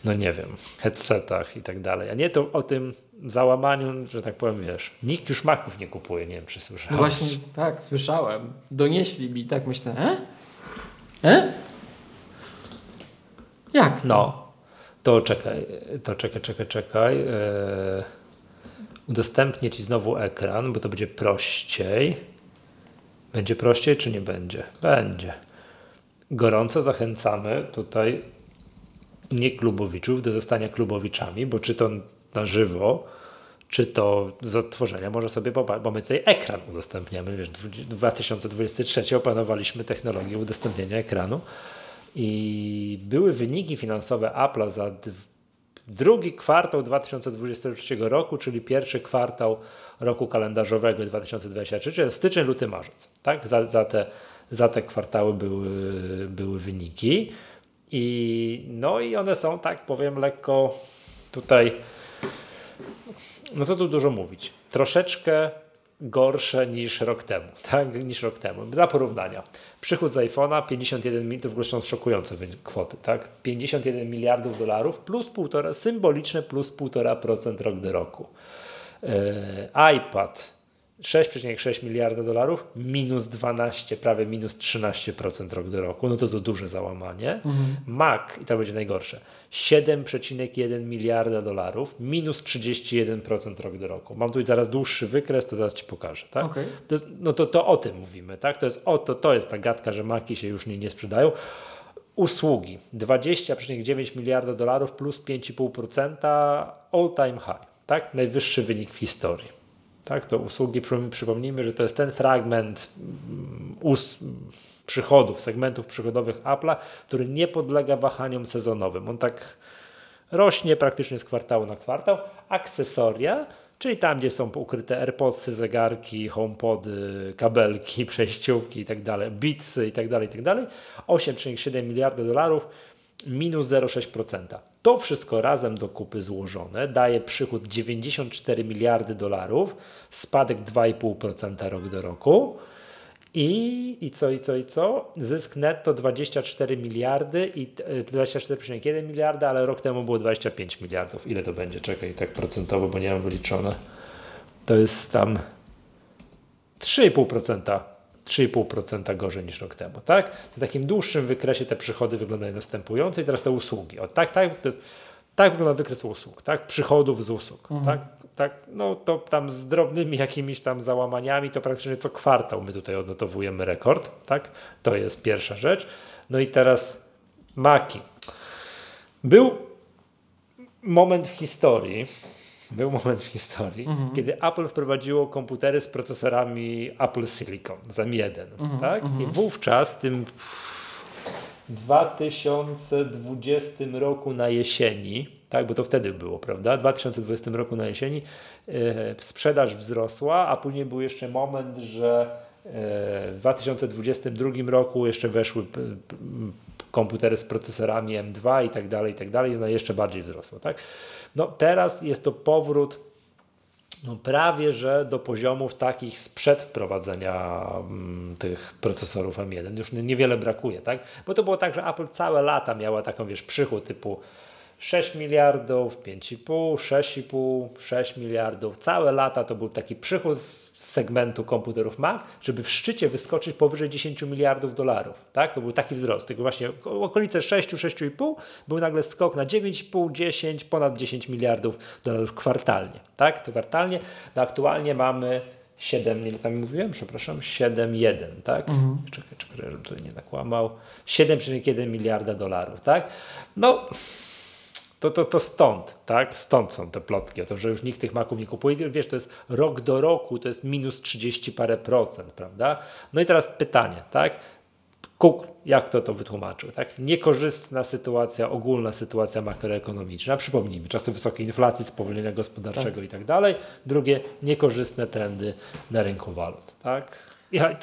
no nie wiem, headsetach i tak dalej, a nie to o tym załamaniu, że tak powiem, wiesz, nikt już Maców nie kupuje, nie wiem, czy słyszałeś. No właśnie, tak, słyszałem, donieśli mi, tak myślę, jak to? No, to czekaj, udostępnię Ci znowu ekran, bo to będzie prościej. Będzie prościej, czy nie będzie? Będzie. Gorąco zachęcamy tutaj nieklubowiczów do zostania klubowiczami, bo czy to na żywo, czy to z odtworzenia, może sobie popatrzeć, bo my tutaj ekran udostępniamy, wiesz, 2023 opanowaliśmy technologię udostępnienia ekranu i były wyniki finansowe Apple'a za drugi kwartał 2023 roku, czyli pierwszy kwartał roku kalendarzowego 2023, czyli styczeń, luty, marzec, tak? Za te kwartały były wyniki i one są, tak powiem, lekko tutaj, no co tu dużo mówić, troszeczkę gorsze niż rok temu, tak, Dla porównania, przychód z iPhone'a 51, to w ogóle są szokujące kwoty, tak, $51 miliardów plus symboliczne plus 1,5% rok do roku. iPad $6,6 miliarda minus 12, prawie minus 13% rok do roku, no to duże załamanie. Mac, i to będzie najgorsze, $7,1 miliarda minus 31% rok do roku. Mam tu zaraz dłuższy wykres, to zaraz Ci pokażę, tak? Okay. To o tym mówimy, tak? To jest ta gadka, że Maci się już nie sprzedają. Usługi, $20,9 miliarda plus 5,5%, all time high, tak? Najwyższy wynik w historii. Tak, to usługi, przypomnijmy, że to jest ten fragment przychodów, segmentów przychodowych Apple'a, który nie podlega wahaniom sezonowym. On tak rośnie praktycznie z kwartału na kwartał. Akcesoria, czyli tam, gdzie są ukryte AirPodsy, zegarki, HomePody, kabelki, przejściówki itd., Beatsy itd. $8,7 miliarda minus 0,6%. To wszystko razem do kupy złożone daje przychód $94 miliardy, spadek 2,5% rok do roku i co? Zysk netto $24,1 miliarda, ale rok temu było 25 miliardów. Ile to będzie? Czekaj, tak procentowo, bo nie mam wyliczone. To jest tam 3,5% gorzej niż rok temu, tak? Na takim dłuższym wykresie te przychody wyglądają następująco i teraz te usługi. O, tak wygląda wykres usług, tak? Przychodów z usług, tak? tak, no to tam z drobnymi jakimiś tam załamaniami, to praktycznie co kwartał my tutaj odnotowujemy rekord, tak? To jest pierwsza rzecz. No i teraz Maki. Był moment w historii, kiedy Apple wprowadziło komputery z procesorami Apple Silicon, ZM1, tak? I wówczas w tym 2020 roku na jesieni, tak, bo to wtedy było, prawda? W 2020 roku na jesieni sprzedaż wzrosła, a później był jeszcze moment, że w 2022 roku jeszcze weszły komputery z procesorami M2 i tak dalej, no jeszcze bardziej wzrosło, tak? No teraz jest to powrót no prawie, że do poziomów takich sprzed wprowadzenia tych procesorów M1. Już niewiele brakuje, tak? Bo to było tak, że Apple całe lata miała taką, wiesz, przychód typu 6 miliardów, 5,5, 6,5, 6 miliardów. Całe lata to był taki przychód z segmentu komputerów Mac, żeby w szczycie wyskoczyć powyżej 10 miliardów dolarów. Tak? To był taki wzrost. Tylko właśnie okolice 6, 6,5 był nagle skok na 9,5, 10, ponad 10 miliardów dolarów kwartalnie. Tak? To kwartalnie. No aktualnie mamy 7, ile tam mówiłem? Przepraszam, 7,1, tak? Czekaj, żebym tutaj nie nakłamał. 7,1 miliarda dolarów, tak? No... To stąd, tak? Stąd są te plotki o to, że już nikt tych maków nie kupuje. Wiesz, to jest rok do roku, to jest minus 30 parę procent, prawda? No i teraz pytanie, tak? Cook, jak to wytłumaczył, tak? Niekorzystna sytuacja, ogólna sytuacja makroekonomiczna. Przypomnijmy, czasy wysokiej inflacji, spowolnienia gospodarczego i tak dalej. Drugie, niekorzystne trendy na rynku walut, tak?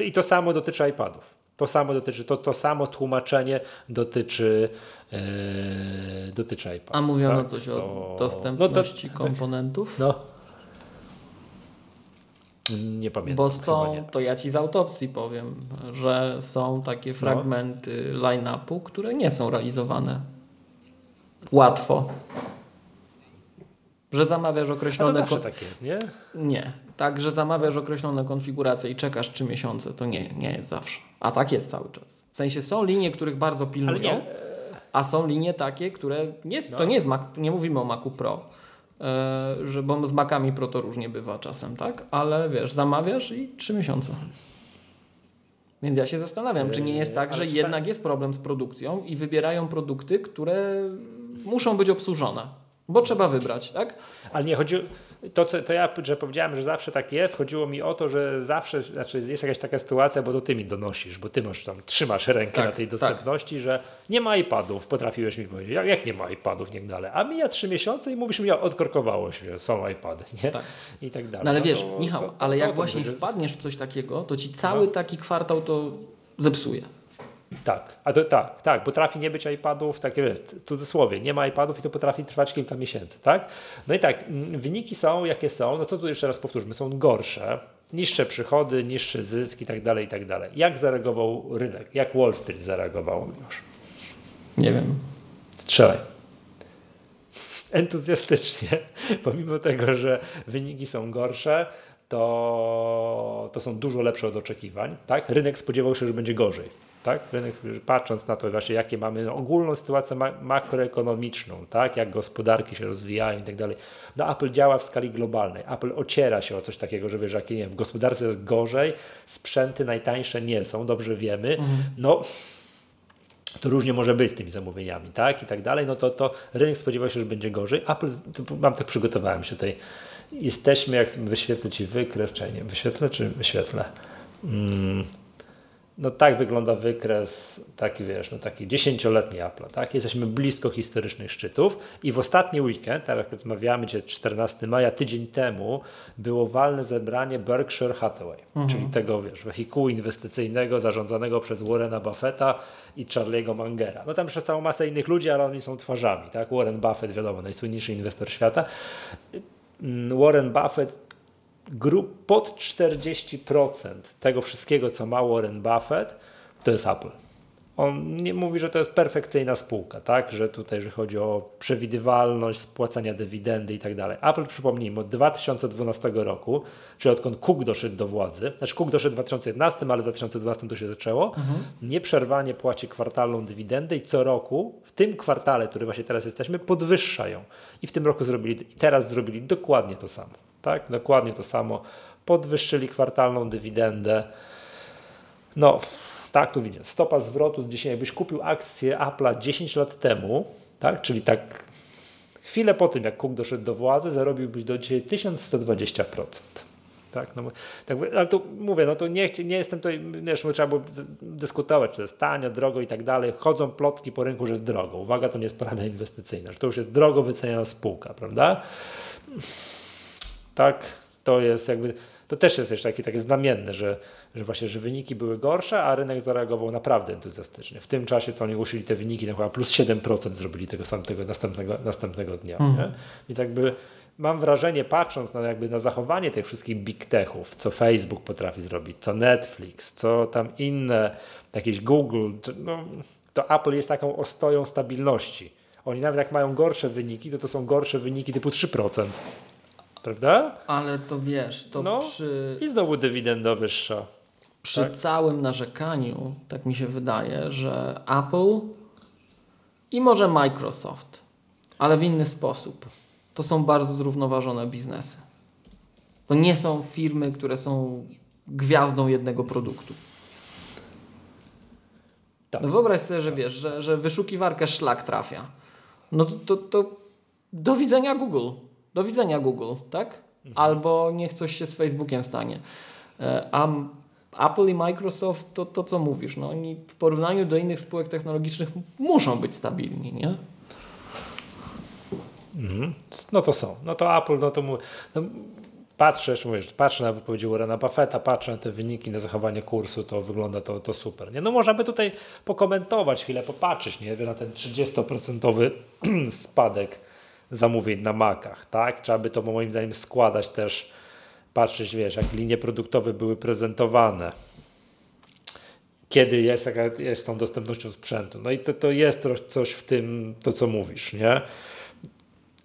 I to samo dotyczy iPadów. To samo dotyczy, to samo tłumaczenie dotyczy iPada. A mówiono tak? Coś o dostępności komponentów? No. Nie pamiętam. Bo są, to ja ci z autopsji powiem, że są takie fragmenty line-upu, które nie są realizowane łatwo. Że zamawiasz określone... A to zawsze tak jest, nie? Nie. Tak, że zamawiasz określone konfiguracje i czekasz 3 miesiące. To nie jest zawsze. A tak jest cały czas. W sensie są linie, których bardzo pilnują, a są linie takie, które... To nie jest Mac, nie mówimy o Macu Pro, że, bo z Macami Pro to różnie bywa czasem, tak? Ale wiesz, zamawiasz i 3 miesiące. Więc ja się zastanawiam, czy nie jest tak, że jednak jest problem z produkcją i wybierają produkty, które muszą być obsłużone. Bo trzeba wybrać, tak? Ale nie, chodzi to ja że powiedziałem, że zawsze tak jest, chodziło mi o to, że zawsze jest jakaś taka sytuacja, bo to ty mi donosisz, bo ty masz tam, trzymasz rękę na tej dostępności, że nie ma iPadów, potrafiłeś mi powiedzieć, jak nie ma iPadów, niech dalej. A mija 3 miesiące i mówisz mi, odkorkowało się, są iPady, nie? Tak. I tak dalej. No ale wiesz, to, Michał, ale jak właśnie wpadniesz w coś takiego, to ci cały taki kwartał to zepsuje. Tak, a to tak, potrafi nie być iPadów, takie w cudzysłowie, nie ma iPadów i to potrafi trwać kilka miesięcy, tak? No i tak, wyniki są jakie są, no co tu jeszcze raz powtórzmy, są gorsze, niższe przychody, niższy zysk i tak dalej, i tak dalej. Jak zareagował rynek, jak Wall Street zareagował już? Nie wiem. Strzelaj. Entuzjastycznie, pomimo tego, że wyniki są gorsze, to są dużo lepsze od oczekiwań, tak? Rynek spodziewał się, że będzie gorzej. Tak? Rynek, patrząc na to właśnie, jakie mamy ogólną sytuację makroekonomiczną, tak? Jak gospodarki się rozwijają i tak dalej. No Apple działa w skali globalnej. Apple ociera się o coś takiego, że wiesz, jak, nie wiem, w gospodarce jest gorzej, sprzęty najtańsze nie są, dobrze wiemy. No to różnie może być z tymi zamówieniami, tak? I tak dalej. No to rynek spodziewał się, że będzie gorzej. Apple, przygotowałem się tutaj. Jesteśmy, jak wyświetlę ci wykres, czy nie? Wyświetlę? No tak wygląda wykres, taki wiesz, no taki 10-letni Apple, tak? Jesteśmy blisko historycznych szczytów i w ostatni weekend, tak jak rozmawiamy, 14 maja, tydzień temu, było walne zebranie Berkshire Hathaway, czyli tego, wiesz, wehikułu inwestycyjnego zarządzanego przez Warrena Buffetta i Charlie'ego Mangera. No tam przez całą masę innych ludzi, ale oni są twarzami, tak? Warren Buffett, wiadomo, najsłynniejszy inwestor świata. Warren Buffett pod 40% tego wszystkiego, co ma Warren Buffett, to jest Apple. On nie mówi, że to jest perfekcyjna spółka, tak? Że tutaj, że chodzi o przewidywalność spłacania dywidendy i tak dalej. Apple, przypomnijmy, od 2012 roku, czyli odkąd Cook doszedł do władzy, znaczy Cook doszedł w 2011, ale w 2012 to się zaczęło, nieprzerwanie płaci kwartalną dywidendę i co roku, w tym kwartale, który właśnie teraz jesteśmy, podwyższa ją. I w tym roku teraz zrobili dokładnie to samo. tak? Dokładnie to samo. Podwyższyli kwartalną dywidendę. No, tak, tu widzimy. Stopa zwrotu z 10, jakbyś kupił akcję Apple'a 10 lat temu, tak? Czyli tak chwilę po tym, jak Cook doszedł do władzy, zarobiłbyś do dzisiaj 1120%. Tak, no, tak, ale tu mówię, no to nie jestem tutaj, wiesz, trzeba było dyskutować, czy to jest tanio, drogo i tak dalej. Chodzą plotki po rynku, że jest drogo. Uwaga, to nie jest porada inwestycyjna, że to już jest drogo wyceniana spółka, prawda? Tak, to jest jakby, to też jest jeszcze takie znamienne, że właśnie, że wyniki były gorsze, a rynek zareagował naprawdę entuzjastycznie. W tym czasie, co oni ogłosili te wyniki, na plus 7% zrobili tego samego następnego dnia. Mhm. Nie? Więc jakby mam wrażenie, patrząc na, jakby na zachowanie tych wszystkich big techów, co Facebook potrafi zrobić, co Netflix, co tam inne, jakieś Google, no, to Apple jest taką ostoją stabilności. Oni nawet jak mają gorsze wyniki, to są gorsze wyniki typu 3%. Prawda? Ale to wiesz, to no, przy... I znowu dywidenda wyższa. Przy tak? całym narzekaniu, tak mi się wydaje, że Apple i może Microsoft, ale w inny sposób. To są bardzo zrównoważone biznesy. To nie są firmy, które są gwiazdą jednego produktu. Tak. No wyobraź sobie, że wiesz, że wyszukiwarkę szlak trafia. No to do widzenia Google. Do widzenia Google, tak? Albo niech coś się z Facebookiem stanie. A Apple i Microsoft, to co mówisz? No oni w porównaniu do innych spółek technologicznych muszą być stabilni, nie? Mhm. No to są. No to Apple, no to mówię, no patrzę na wypowiedzi Warrena Buffetta, patrzę na te wyniki, na zachowanie kursu, to wygląda to super. Nie? No można by tutaj pokomentować chwilę, popatrzeć, nie? Na ten 30% spadek zamówień na Macach, tak? Trzeba by to moim zdaniem składać też, patrzeć, wiesz, jak linie produktowe były prezentowane. Kiedy jest tą dostępnością sprzętu. No i to jest coś w tym, to co mówisz, nie?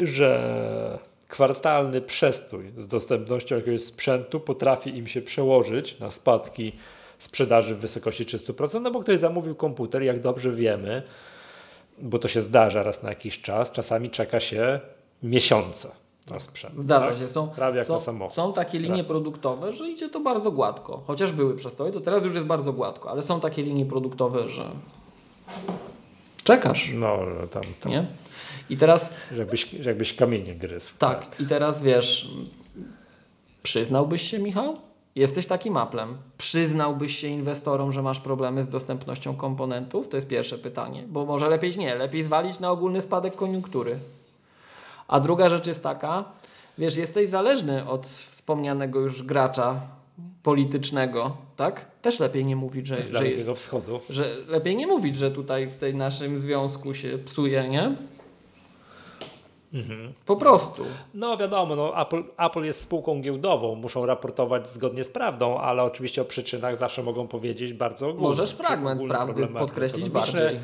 Że kwartalny przestój z dostępnością jakiegoś sprzętu potrafi im się przełożyć na spadki sprzedaży w wysokości 300%, no bo ktoś zamówił komputer, jak dobrze wiemy, bo to się zdarza raz na jakiś czas, czasami czeka się miesiące na sprzęt. Zdarza tak? się, prawie jak na samochód. Są takie linie produktowe, że idzie to bardzo gładko. Chociaż były przestoje, to teraz już jest bardzo gładko, ale są takie linie produktowe, że czekasz. No, że tam. Nie? I teraz... Że jakbyś kamienie gryzł. Tak. I teraz wiesz, przyznałbyś się, Michał? Jesteś takim Applem. Przyznałbyś się inwestorom, że masz problemy z dostępnością komponentów? To jest pierwsze pytanie, bo może lepiej nie. Lepiej zwalić na ogólny spadek koniunktury. A druga rzecz jest taka, wiesz, jesteś zależny od wspomnianego już gracza politycznego, tak? Też lepiej nie mówić, że tutaj w tej naszym związku się psuje, nie? Mhm. Po prostu. No wiadomo, Apple jest spółką giełdową, muszą raportować zgodnie z prawdą, ale oczywiście o przyczynach zawsze mogą powiedzieć bardzo ogólnie. Możesz fragment prawdy podkreślić bardziej.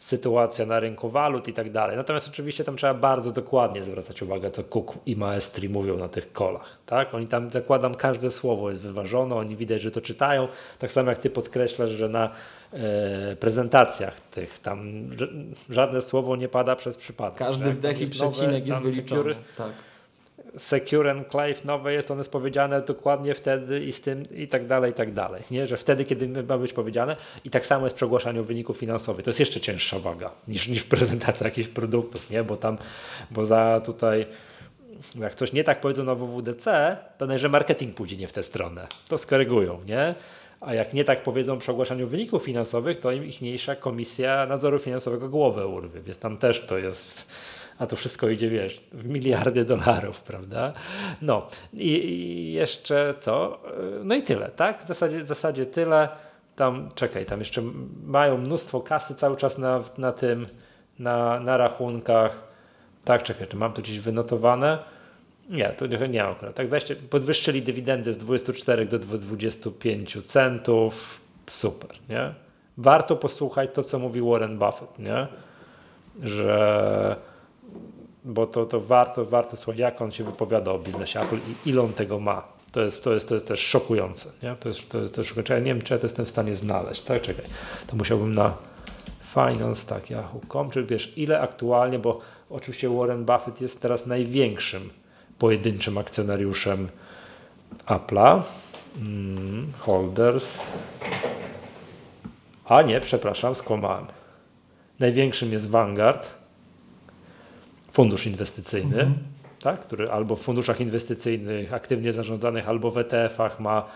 Sytuacja na rynku walut i tak dalej. Natomiast oczywiście tam trzeba bardzo dokładnie zwracać uwagę, co Cook i Maestri mówią na tych kolach. Tak? Oni tam, zakładam, każde słowo jest wyważone, oni widać, że to czytają. Tak samo jak ty podkreślasz, że na prezentacjach tych tam żadne słowo nie pada przez przypadek. Każdy tak? wdech i przecinek jest wyliczony. Secure Enclave nowe jest, one jest powiedziane dokładnie wtedy i z tym i tak dalej, nie? Że wtedy, kiedy ma być powiedziane i tak samo jest w przegłaszaniu wyników finansowych. To jest jeszcze cięższa waga niż w prezentacji jakichś produktów, nie? Bo za tutaj jak coś nie tak powiedzą na WWDC, to nawet, że marketing pójdzie nie w tę stronę. To skorygują, nie? A jak nie tak powiedzą przy ogłaszaniu wyników finansowych, to im ichniejsza Komisja Nadzoru Finansowego głowę urwie, więc tam też to jest... A to wszystko idzie, wiesz, w miliardy dolarów, prawda? No i jeszcze co? No i tyle, tak? W zasadzie tyle. Tam jeszcze mają mnóstwo kasy cały czas na tym, na rachunkach. Tak, czy mam to gdzieś wynotowane? Nie, to nie akurat. Tak, weźcie, podwyższyli dywidendy z 24 do 25 centów. Super, nie? Warto posłuchać to, co mówi Warren Buffett, nie? Że... Bo to warto słuchać, jak on się wypowiada o biznesie Apple i ile on tego ma. To jest też szokujące. Nie? To jest szokujące. Ja nie wiem, czy ja to jestem w stanie znaleźć. Tak, czekaj. To musiałbym na finance, tak, yahoo.com, czyli wiesz, ile aktualnie, bo oczywiście Warren Buffett jest teraz największym pojedynczym akcjonariuszem Apple'a. Holders. A nie, przepraszam, skłamałem. Największym jest Vanguard, fundusz inwestycyjny, tak, który albo w funduszach inwestycyjnych aktywnie zarządzanych, albo w ETF-ach ma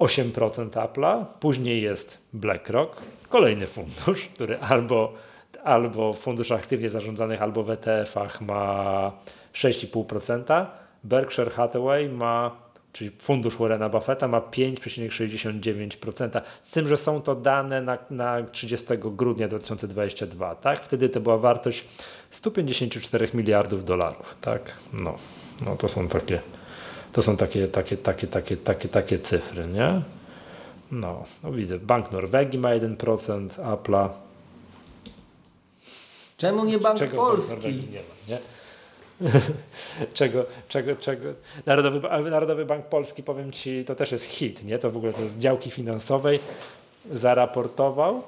8% Apple'a. Później jest BlackRock, kolejny fundusz, który albo w funduszach aktywnie zarządzanych, albo w ETF-ach ma 6,5%. Berkshire Hathaway ma, czyli fundusz Warrena Buffetta, ma 5,69%. Z tym, że są to dane na 30 grudnia 2022, tak? Wtedy to była wartość 154 miliardów dolarów, tak? No to są takie cyfry, nie? No widzę, Bank Norwegii ma 1% Apple'a. Czemu nie Bank Polski? Nie ma, nie? czego? Narodowy Bank Polski, powiem Ci, to też jest hit, nie? To w ogóle to z działki finansowej zaraportował,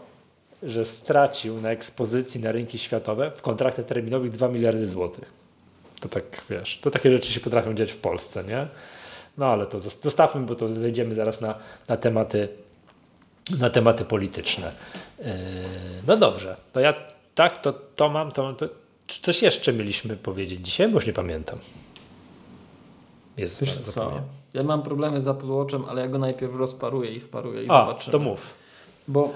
że stracił na ekspozycji na rynki światowe w kontraktach terminowych 2 miliardy złotych. To tak, wiesz, to takie rzeczy się potrafią dziać w Polsce, nie? No ale to zostawmy, bo to wejdziemy zaraz na tematy polityczne. No dobrze, to ja tak, to mam, to czy coś jeszcze mieliśmy powiedzieć dzisiaj? Bo już nie pamiętam. Jezus, wiesz co? Ja mam problemy z Apple Watchem, ale ja go najpierw rozparuję i sparuję i zobaczymy. To mów. Bo...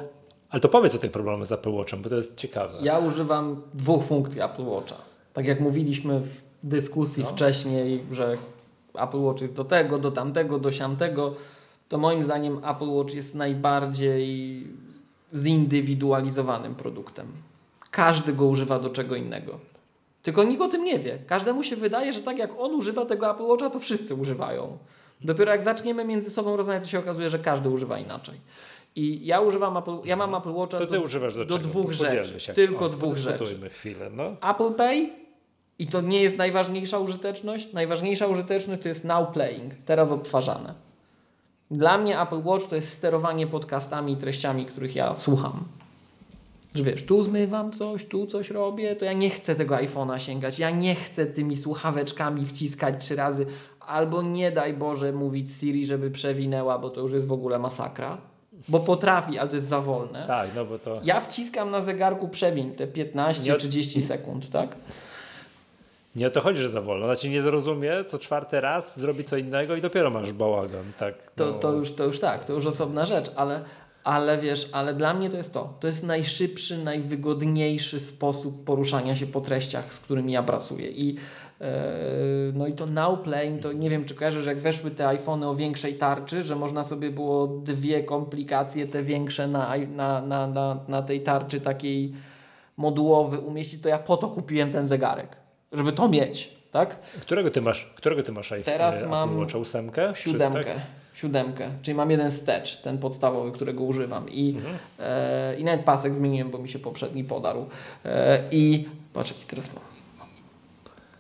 Ale to powiedz o tych problemach z Apple Watchem, bo to jest ciekawe. Ja używam dwóch funkcji Apple Watcha. Tak jak mówiliśmy w dyskusji wcześniej, że Apple Watch jest do tego, do tamtego, do siamtego, to moim zdaniem Apple Watch jest najbardziej zindywidualizowanym produktem. Każdy go używa do czego innego. Tylko nikt o tym nie wie. Każdemu się wydaje, że tak jak on używa tego Apple Watcha, to wszyscy używają. Dopiero jak zaczniemy między sobą rozmawiać, to się okazuje, że każdy używa inaczej. I ja używam mam Apple Watcha to ty używasz do dwóch rzeczy. Się. Tylko dwóch rzeczy. Chwilę, no. Apple Pay i to nie jest najważniejsza użyteczność. Najważniejsza użyteczność to jest Now Playing. Teraz odtwarzane. Dla mnie Apple Watch to jest sterowanie podcastami i treściami, których ja słucham. Że wiesz, tu zmywam coś, tu coś robię, to ja nie chcę tego iPhone'a sięgać, ja nie chcę tymi słuchaweczkami wciskać 3 razy, albo nie daj Boże mówić Siri, żeby przewinęła, bo to już jest w ogóle masakra, bo potrafi, ale to jest za wolne. Tak, no bo to... Ja wciskam na zegarku przewiń te 15-30 sekund, tak? Nie o to chodzi, że za wolno. Znaczy nie zrozumie, co 4. raz zrobi co innego i dopiero masz bałagan, tak? No. To już tak, to już osobna rzecz, ale wiesz, ale dla mnie to jest to. To jest najszybszy, najwygodniejszy sposób poruszania się po treściach, z którymi ja pracuję. I to Now Playing, to nie wiem, czy kojarzysz, jak weszły te iPhony o większej tarczy, że można sobie było 2 komplikacje, te większe na tej tarczy takiej modułowy umieścić, to ja po to kupiłem ten zegarek, żeby to mieć, tak? Którego ty masz iPhone? Teraz mam Watcha 8? 7. 7, czyli mam jeden wstecz, ten podstawowy, którego używam i nawet pasek zmieniłem, bo mi się poprzedni podarł i patrz jaki teraz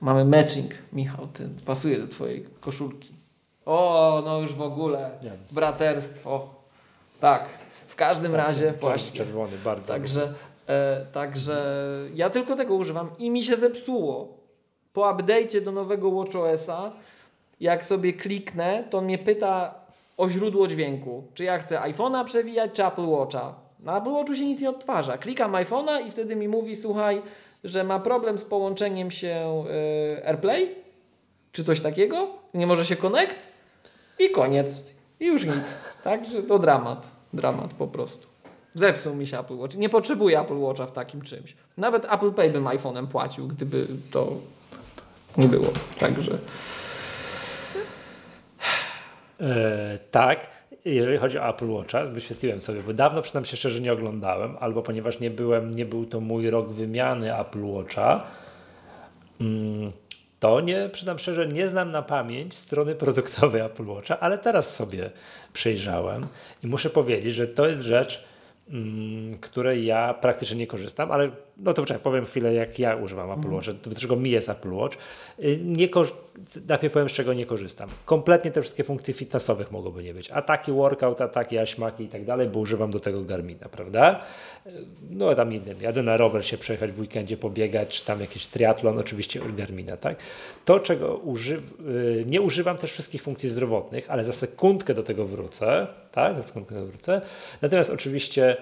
mamy matching, Michał, ty pasuje do twojej koszulki, już w ogóle braterstwo, tak, w każdym razie właśnie czerwony, bardzo także ja tylko tego używam i mi się zepsuło po update'cie do nowego WatchOS-a. Jak sobie kliknę, to on mnie pyta o źródło dźwięku. Czy ja chcę iPhone'a przewijać, czy Apple Watcha? Na Apple Watchu się nic nie odtwarza. Klikam iPhone'a i wtedy mi mówi, słuchaj, że ma problem z połączeniem się AirPlay, czy coś takiego. Nie może się connect i koniec. I już nic. Także to dramat. Dramat po prostu. Zepsuł mi się Apple Watch. Nie potrzebuję Apple Watcha w takim czymś. Nawet Apple Pay bym iPhone'em płacił, gdyby to nie było. Także... tak, jeżeli chodzi o Apple Watcha, wyświetliłem sobie, bo dawno, przyznam się szczerze, nie oglądałem, albo ponieważ nie był to mój rok wymiany Apple Watcha, to nie, przyznam szczerze, nie znam na pamięć strony produktowej Apple Watcha, ale teraz sobie przejrzałem i muszę powiedzieć, że to jest rzecz, której ja praktycznie nie korzystam, ale no to czekaj, powiem chwilę, jak ja używam Apple Watch, do czego mi jest Apple Watch. Najpierw powiem, z czego nie korzystam. Kompletnie te wszystkie funkcje fitnessowych mogłoby nie być. Ataki workout, ataki aśmaki i tak dalej, bo używam do tego Garmina, prawda? No tam innym, jadę na rower się przejechać w weekendzie, pobiegać, czy tam jakiś triatlon, oczywiście od Garmina, tak? To, czego nie używam też wszystkich funkcji zdrowotnych, ale za sekundkę do tego wrócę, tak? Za sekundkę do tego wrócę. Natomiast oczywiście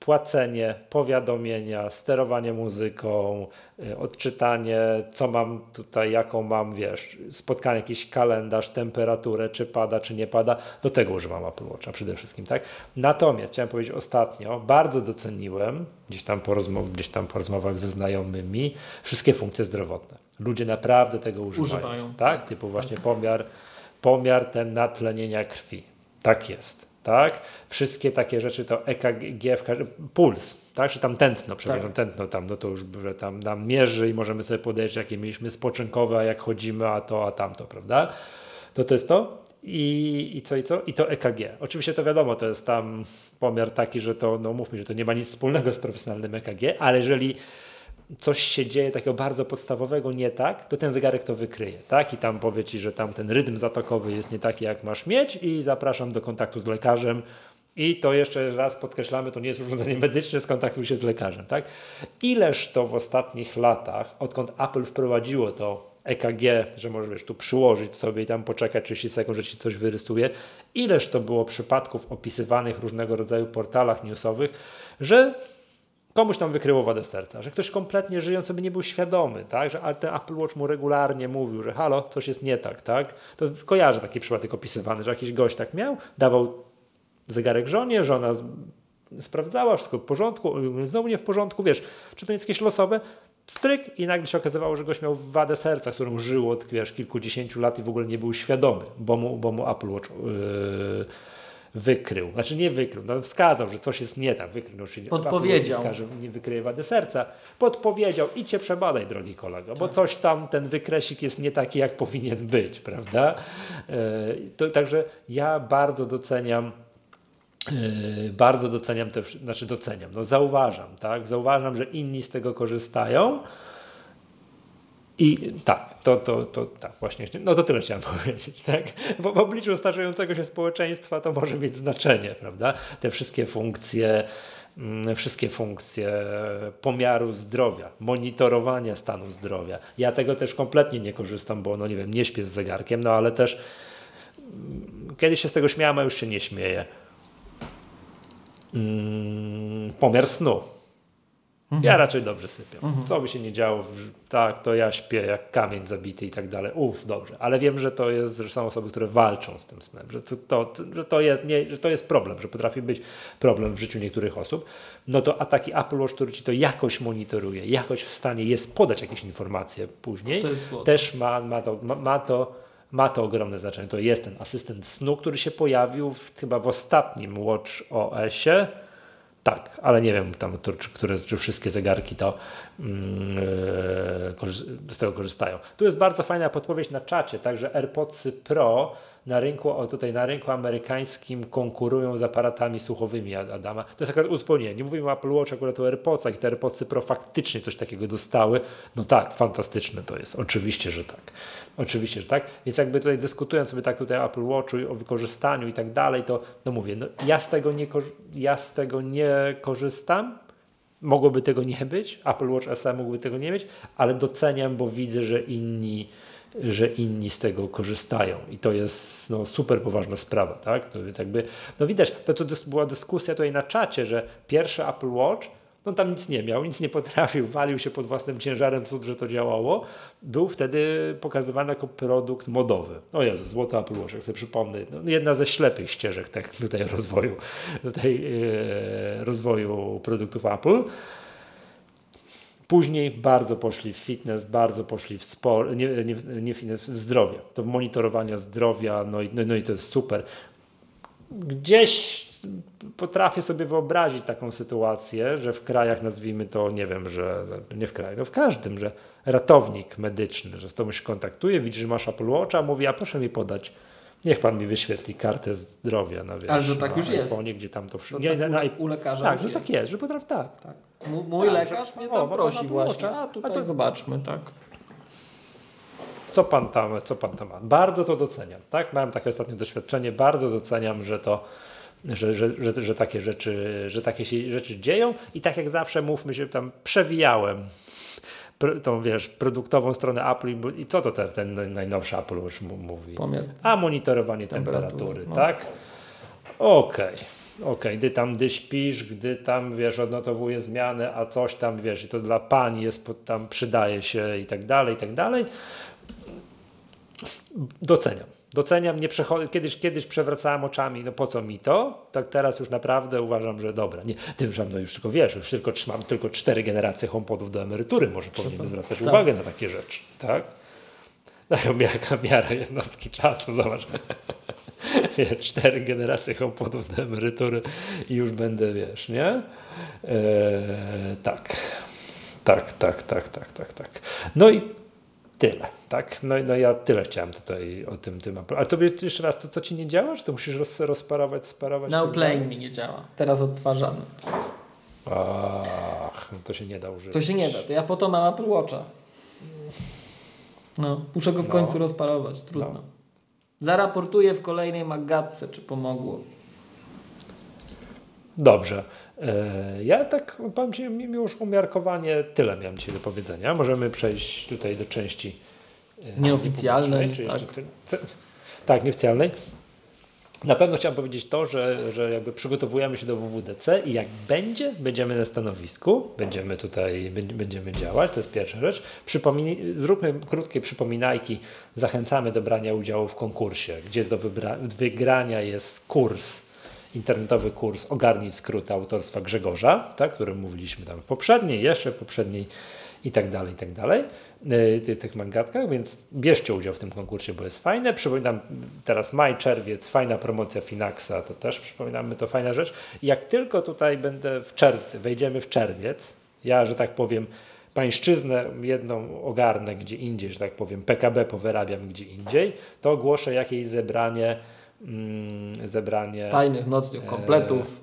płacenie, powiadomienia, sterowanie muzyką, odczytanie, co mam tutaj, jaką mam, wiesz, spotkanie, jakiś kalendarz, temperaturę, czy pada, czy nie pada, do tego używam Apple Watcha przede wszystkim, tak? Natomiast chciałem powiedzieć ostatnio, bardzo doceniłem, gdzieś tam po rozmowach ze znajomymi, wszystkie funkcje zdrowotne. Ludzie naprawdę tego używają. Tak? Typu właśnie pomiar ten natlenienia krwi. Tak jest. Tak? Wszystkie takie rzeczy to EKG, puls, tak? Czy tam tętno tam, no to już tam nam mierzy i możemy sobie podejrzeć, jakie mieliśmy spoczynkowe, a jak chodzimy, a to, a tamto, prawda? To jest to i co? I to EKG. Oczywiście to wiadomo, to jest tam pomiar taki, że to, no mówmy, że to nie ma nic wspólnego z profesjonalnym EKG, ale jeżeli coś się dzieje takiego bardzo podstawowego nie tak, to ten zegarek to wykryje, tak? I tam powie ci, że tam ten rytm zatokowy jest nie taki, jak masz mieć i zapraszam do kontaktu z lekarzem. I to jeszcze raz podkreślamy, to nie jest urządzenie medyczne, skontaktuj się z lekarzem, tak? Ileż to w ostatnich latach, odkąd Apple wprowadziło to EKG, że możesz, wiesz, tu przyłożyć sobie i tam poczekać 30 sekund, że ci coś wyrysuje, ileż to było przypadków opisywanych w różnego rodzaju portalach newsowych, że komuś tam wykryło wadę serca, że ktoś kompletnie żyjąc sobie nie był świadomy, tak? Że ten Apple Watch mu regularnie mówił, że halo, coś jest nie tak, tak? To kojarzę taki przypadek opisywany, że jakiś gość tak miał, dawał zegarek żonie, żona sprawdzała, wszystko w porządku, znowu nie w porządku, wiesz, czy to jest jakieś losowe, stryk i nagle się okazywało, że gość miał wadę serca, z którą żył od, wiesz, kilkudziesięciu lat i w ogóle nie był świadomy, bo mu Apple Watch wykrył, znaczy nie wykrył, no wskazał, że coś jest nie tak, wykrył, czyli podpowiedział, wskaże, nie wykryje wady serca, podpowiedział i cię przebadaj, drogi kolego, bo coś tam, ten wykresik jest nie taki, jak powinien być, prawda? Także ja bardzo doceniam te, znaczy doceniam, no zauważam, tak? Zauważam, że inni z tego korzystają. I tak, to tak właśnie, no to tyle chciałem powiedzieć, tak? Bo w obliczu starzejącego się społeczeństwa to może mieć znaczenie, prawda? Te wszystkie funkcje pomiaru zdrowia, monitorowania stanu zdrowia. Ja tego też kompletnie nie korzystam, bo no nie wiem, nie śpię z zegarkiem, no ale też kiedyś się z tego śmiałem, a już się nie śmieję. Pomiar snu. Ja raczej dobrze sypiam. Co by się nie działo, tak, to ja śpię jak kamień zabity i tak dalej. Dobrze. Ale wiem, że to jest, że są osoby, które walczą z tym snem, że to jest problem, że potrafi być problem w życiu niektórych osób. No to ataki Apple Watch, który ci to jakoś monitoruje, jakoś w stanie jest podać jakieś informacje później, też ma to ogromne znaczenie. To jest ten asystent snu, który się pojawił chyba w ostatnim Watch OS-ie. Tak, ale nie wiem, tam, czy wszystkie zegarki to z tego korzystają. Tu jest bardzo fajna podpowiedź na czacie, także AirPods Pro na rynku amerykańskim konkurują z aparatami słuchowymi Adama. To jest akurat uzupełnienie. Nie mówimy o Apple Watch, akurat o AirPodsach i te AirPods Pro faktycznie coś takiego dostały. No tak, fantastyczne to jest. Oczywiście, że tak. Więc jakby tutaj dyskutując sobie tak tutaj o Apple Watchu i o wykorzystaniu i tak dalej, to no mówię, no ja z tego nie korzystam. Mogłoby tego nie być. Apple Watch SE mógłby tego nie mieć, ale doceniam, bo widzę, że inni z tego korzystają i to jest no, super poważna sprawa, tak? To więc jakby, no widać, to była dyskusja tutaj na czacie, że pierwszy Apple Watch, no tam nic nie miał, nic nie potrafił, walił się pod własnym ciężarem, cud, że to działało, był wtedy pokazywany jako produkt modowy. O Jezu, złoty Apple Watch, jak sobie przypomnę, no, jedna ze ślepych ścieżek tak, tutaj rozwoju produktów Apple. Później bardzo poszli w fitness, bardzo poszli w sport, nie fitness, w zdrowie. To monitorowanie zdrowia, no i to jest super. Gdzieś potrafię sobie wyobrazić taką sytuację, że w krajach, nazwijmy to, nie wiem, że nie w kraju, no w każdym, że ratownik medyczny, że z tobą się kontaktuje, widzi, że masz Apple Watcha, mówi, a proszę mi podać Niech pan mi wyświetli kartę zdrowia na wiesz. Ale że tak już jest. Gdzie tam to wszystko. Tak, u lekarza. Tak, że jest. Tak jest, że potrafi tak. Mój tak, lekarz mnie tam prosi właśnie. A to zobaczmy, tak. Co pan tam ma? Bardzo to doceniam. Tak? Miałem takie ostatnie doświadczenie. Bardzo doceniam, że takie rzeczy dzieją i tak jak zawsze mówmy się tam przewijałem tą wiesz, produktową stronę Apple i co to ten najnowszy Apple już mówi? A monitorowanie temperatury, no. Tak? Okej, gdy śpisz, gdy tam wiesz, odnotowuje zmiany, a coś tam wiesz, i to dla pani jest, tam przydaje się i tak dalej. Doceniam, nie kiedyś przewracałem oczami, no po co mi to? Tak teraz już naprawdę uważam, że dobra. Nie, tymczasem już tylko wiesz, trzymam tylko 4 generacje HomePodów do emerytury, może powinniśmy zwracać uwagę na takie rzeczy, tak? Dają miara jednostki czasu, zobacz. 4 generacje HomePodów do emerytury i już będę, wiesz, nie? Tak. No i tyle, tak? No ja tyle chciałem tutaj o tym. A tobie jeszcze raz, to co ci nie działa? Czy to musisz sparować? No Playing mi nie działa. Teraz odtwarzamy. Ach, to się nie da użyć. To się nie da. To ja po to mam Apple Watcha. No, muszę go w końcu rozparować. Trudno. No. Zaraportuję w kolejnej MacGadce, czy pomogło. Dobrze. Ja tak powiem ci, już umiarkowanie tyle miałem dzisiaj do powiedzenia. Możemy przejść tutaj do części nieoficjalnej. Tak, nieoficjalnej. Na pewno chciałem powiedzieć to, że jakby przygotowujemy się do WWDC i jak będziemy na stanowisku, będziemy działać, to jest pierwsza rzecz. Zróbmy krótkie przypominajki, zachęcamy do brania udziału w konkursie, gdzie do wygrania jest internetowy kurs Ogarnij Skróty autorstwa Grzegorza, tak, o którym mówiliśmy tam w poprzedniej i tak dalej, tych MacGadkach, więc bierzcie udział w tym konkursie, bo jest fajne. Przypominam, teraz maj, czerwiec, fajna promocja Finaxa, to też przypominamy, to fajna rzecz. Jak tylko tutaj wejdziemy w czerwiec, ja, że tak powiem, pańszczyznę jedną ogarnę gdzie indziej, że tak powiem, PKB powyrabiam gdzie indziej, to ogłoszę jakieś zebranie tajnych nocnych kompletów.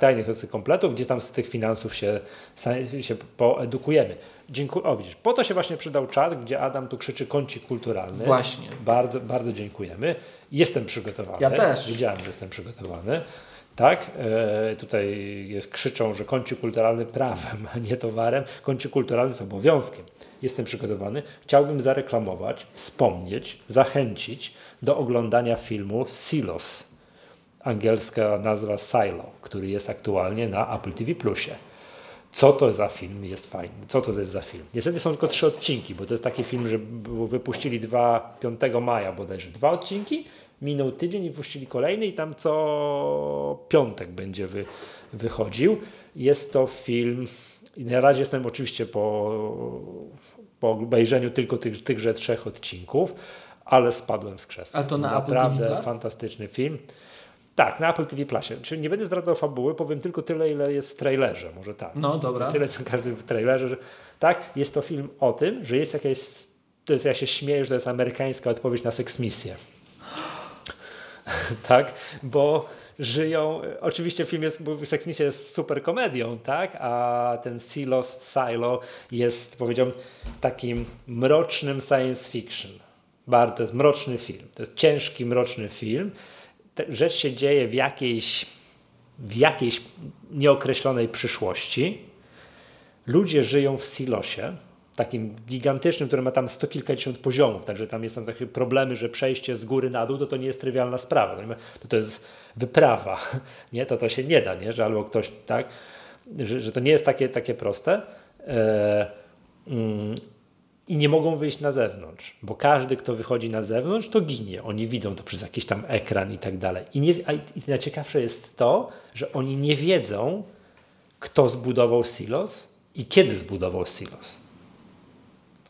Tajnych nocnych kompletów, gdzie tam z tych finansów się poedukujemy. Dziękuję. O, widzisz, po to się właśnie przydał czat, gdzie Adam tu krzyczy kącik kulturalny. Właśnie. Bardzo, bardzo dziękujemy. Jestem przygotowany. Ja też. Wiedziałem, że jestem przygotowany. Tak, tutaj krzyczą, że kącik kulturalny prawem, a nie towarem. Kącik kulturalny jest obowiązkiem. Jestem przygotowany. Chciałbym zareklamować, wspomnieć, zachęcić do oglądania filmu Silos. Angielska nazwa Silo, który jest aktualnie na Apple TV Plusie. Co to za film? Jest fajny. Co to jest za film? Niestety są tylko 3 odcinki, bo to jest taki film, że wypuścili 5 maja bodajże 2 odcinki, minął tydzień i wypuścili kolejny i tam co piątek będzie wychodził. Jest to film, i na razie jestem oczywiście po obejrzeniu tylko tychże 3 odcinków, ale spadłem z krzesła. A to na Apple TV Plus? Fantastyczny film. Tak, na Apple TV Plusie. Czyli nie będę zdradzał fabuły, powiem tylko tyle, ile jest w trailerze. Może tak. No dobra. Tyle, co każdy w trailerze. Że... Tak, jest to film o tym, że jest jakieś... To jest, ja się śmieję, że to jest amerykańska odpowiedź na seksmisję. Tak, bo żyją... Oczywiście film jest... Bo seksmisja jest super komedią, tak? A ten Silo jest, powiedziałbym, takim mrocznym science fiction. To jest mroczny film. To jest ciężki, mroczny film. Rzecz się dzieje w jakiejś nieokreślonej przyszłości. Ludzie żyją w silosie, takim gigantycznym, który ma tam 100 kilkadziesiąt poziomów, także tam jest tam takie problemy, że przejście z góry na dół, to nie jest trywialna sprawa. To jest wyprawa, nie? To się nie da, nie? Że albo ktoś tak, że to nie jest takie proste. I nie mogą wyjść na zewnątrz, bo każdy, kto wychodzi na zewnątrz, to ginie. Oni widzą to przez jakiś tam ekran i tak dalej. I najciekawsze jest to, że oni nie wiedzą, kto zbudował silos i kiedy zbudował silos.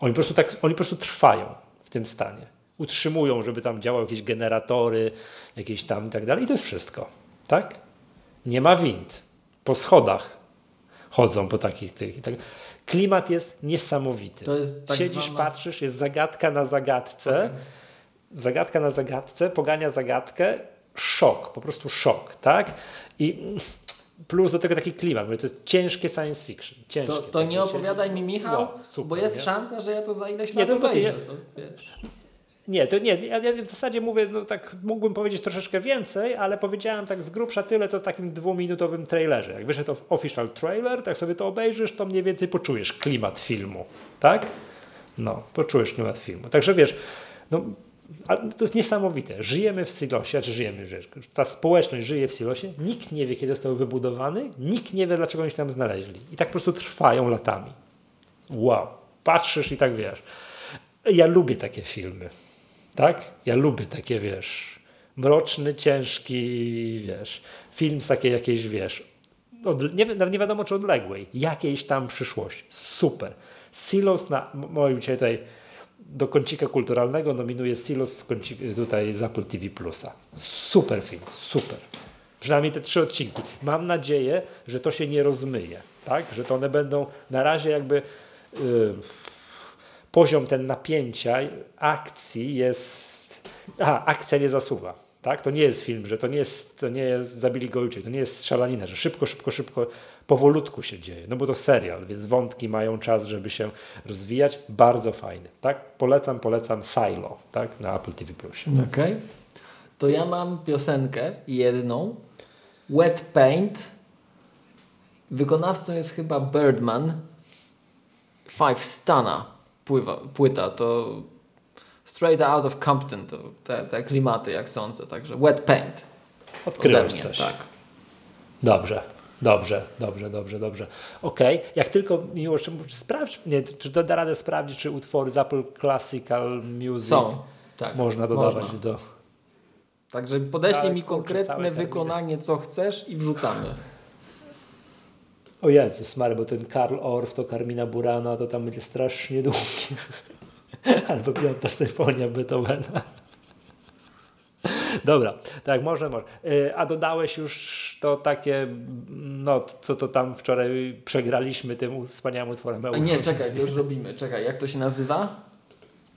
Oni po prostu trwają w tym stanie. Utrzymują, żeby tam działały jakieś generatory, jakieś tam i tak dalej. I to jest wszystko. Tak? Nie ma wind. Po schodach chodzą po takich tych i tak. Klimat jest niesamowity. To jest tak siedzisz, patrzysz, jest zagadka na zagadce. zagadka na zagadce, pogania zagadkę, szok, po prostu szok, tak? I plus do tego taki klimat, bo to jest ciężkie science fiction. Ciężkie, to nie opowiadaj mi, Michał, no, super, bo jest szansa, że ja to za ileś lat obejrzę. Ja w zasadzie mówię, no tak mógłbym powiedzieć troszeczkę więcej, ale powiedziałem tak z grubsza tyle, co w takim 2-minutowym trailerze. Jak wyszedł official trailer, tak sobie to obejrzysz, to mniej więcej poczujesz klimat filmu, tak? No, poczujesz klimat filmu. Także wiesz, no, to jest niesamowite. Żyjemy w silosie, czy żyjemy, wiesz, ta społeczność żyje w silosie, nikt nie wie, kiedy został wybudowany, nikt nie wie, dlaczego oni się tam znaleźli. I tak po prostu trwają latami. Wow. Patrzysz i tak wiesz. Ja lubię takie filmy. Tak? Ja lubię takie, wiesz, mroczny, ciężki, wiesz, film z takiej jakiejś, wiesz, nie wiadomo czy odległej, jakiejś tam przyszłości. Super. Silos na moim dzisiaj tutaj do kącika kulturalnego nominuje Silos z kącika, tutaj z Apple TV Plusa. Super film, super. Przynajmniej te 3 odcinki. Mam nadzieję, że to się nie rozmyje, tak? Że to one będą na razie jakby... poziom ten napięcia, akcji jest... akcja nie zasuwa. Tak? To nie jest film, że to nie jest zabili go ojczyk, to nie jest strzelanina, że szybko, powolutku się dzieje. No bo to serial, więc wątki mają czas, żeby się rozwijać. Bardzo fajny. Tak? Polecam Silo, tak? Na Apple TV+. Okej. To ja mam piosenkę jedną. Wet Paint. Wykonawcą jest chyba Birdman. Five Stana. Płyta, to Straight Out of Compton, to te klimaty, jak sądzę, także Wet Paint. Odkryłeś mnie, coś. Tak. Dobrze. Okej. Jak tylko, Miłosz, sprawdź, czy to da radę sprawdzić, czy utwory z Apple Classical Music można dodawać do... Także podeślij mi konkretne wykonanie, co chcesz i wrzucamy. O Jezus Mary, bo ten Carl Orff, to Carmina Burana, to tam będzie strasznie długi. Albo 5. symfonia Beethovena. Dobra, tak, może. A dodałeś już to takie, no, co to tam wczoraj przegraliśmy tym wspaniałym utworem. A nie, czekaj, to już robimy. Czekaj, jak to się nazywa?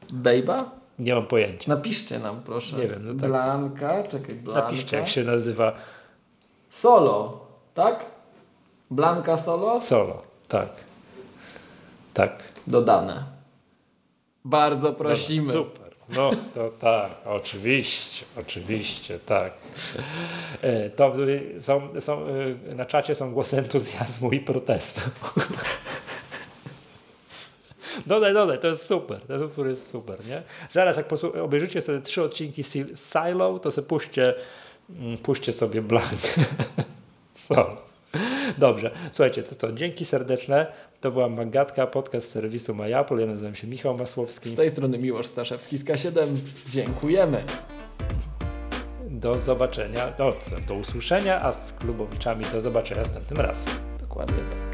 Bejba? Nie mam pojęcia. Napiszcie nam, proszę. Nie wiem, no tak. Blanka. Napiszcie, jak się nazywa. Solo, tak? Blanka solo? Solo, tak. Dodane. Bardzo prosimy. Dodane. Super. No to tak, oczywiście, tak. To są, na czacie są głosy entuzjazmu i protestu. Dodaj, to jest super. Ten utwór jest super, nie? Zaraz jak obejrzycie sobie 3 odcinki Silo, to sobie puśćcie sobie Blankę. Solo. Dobrze, słuchajcie, to dzięki serdeczne. To była MacGadka, podcast serwisu MyApple. Ja nazywam się Michał Masłowski. Z tej strony Miłosz Staszewski z K7. Dziękujemy. Do zobaczenia, do usłyszenia, a z klubowiczami do zobaczenia następnym razem. Dokładnie tak.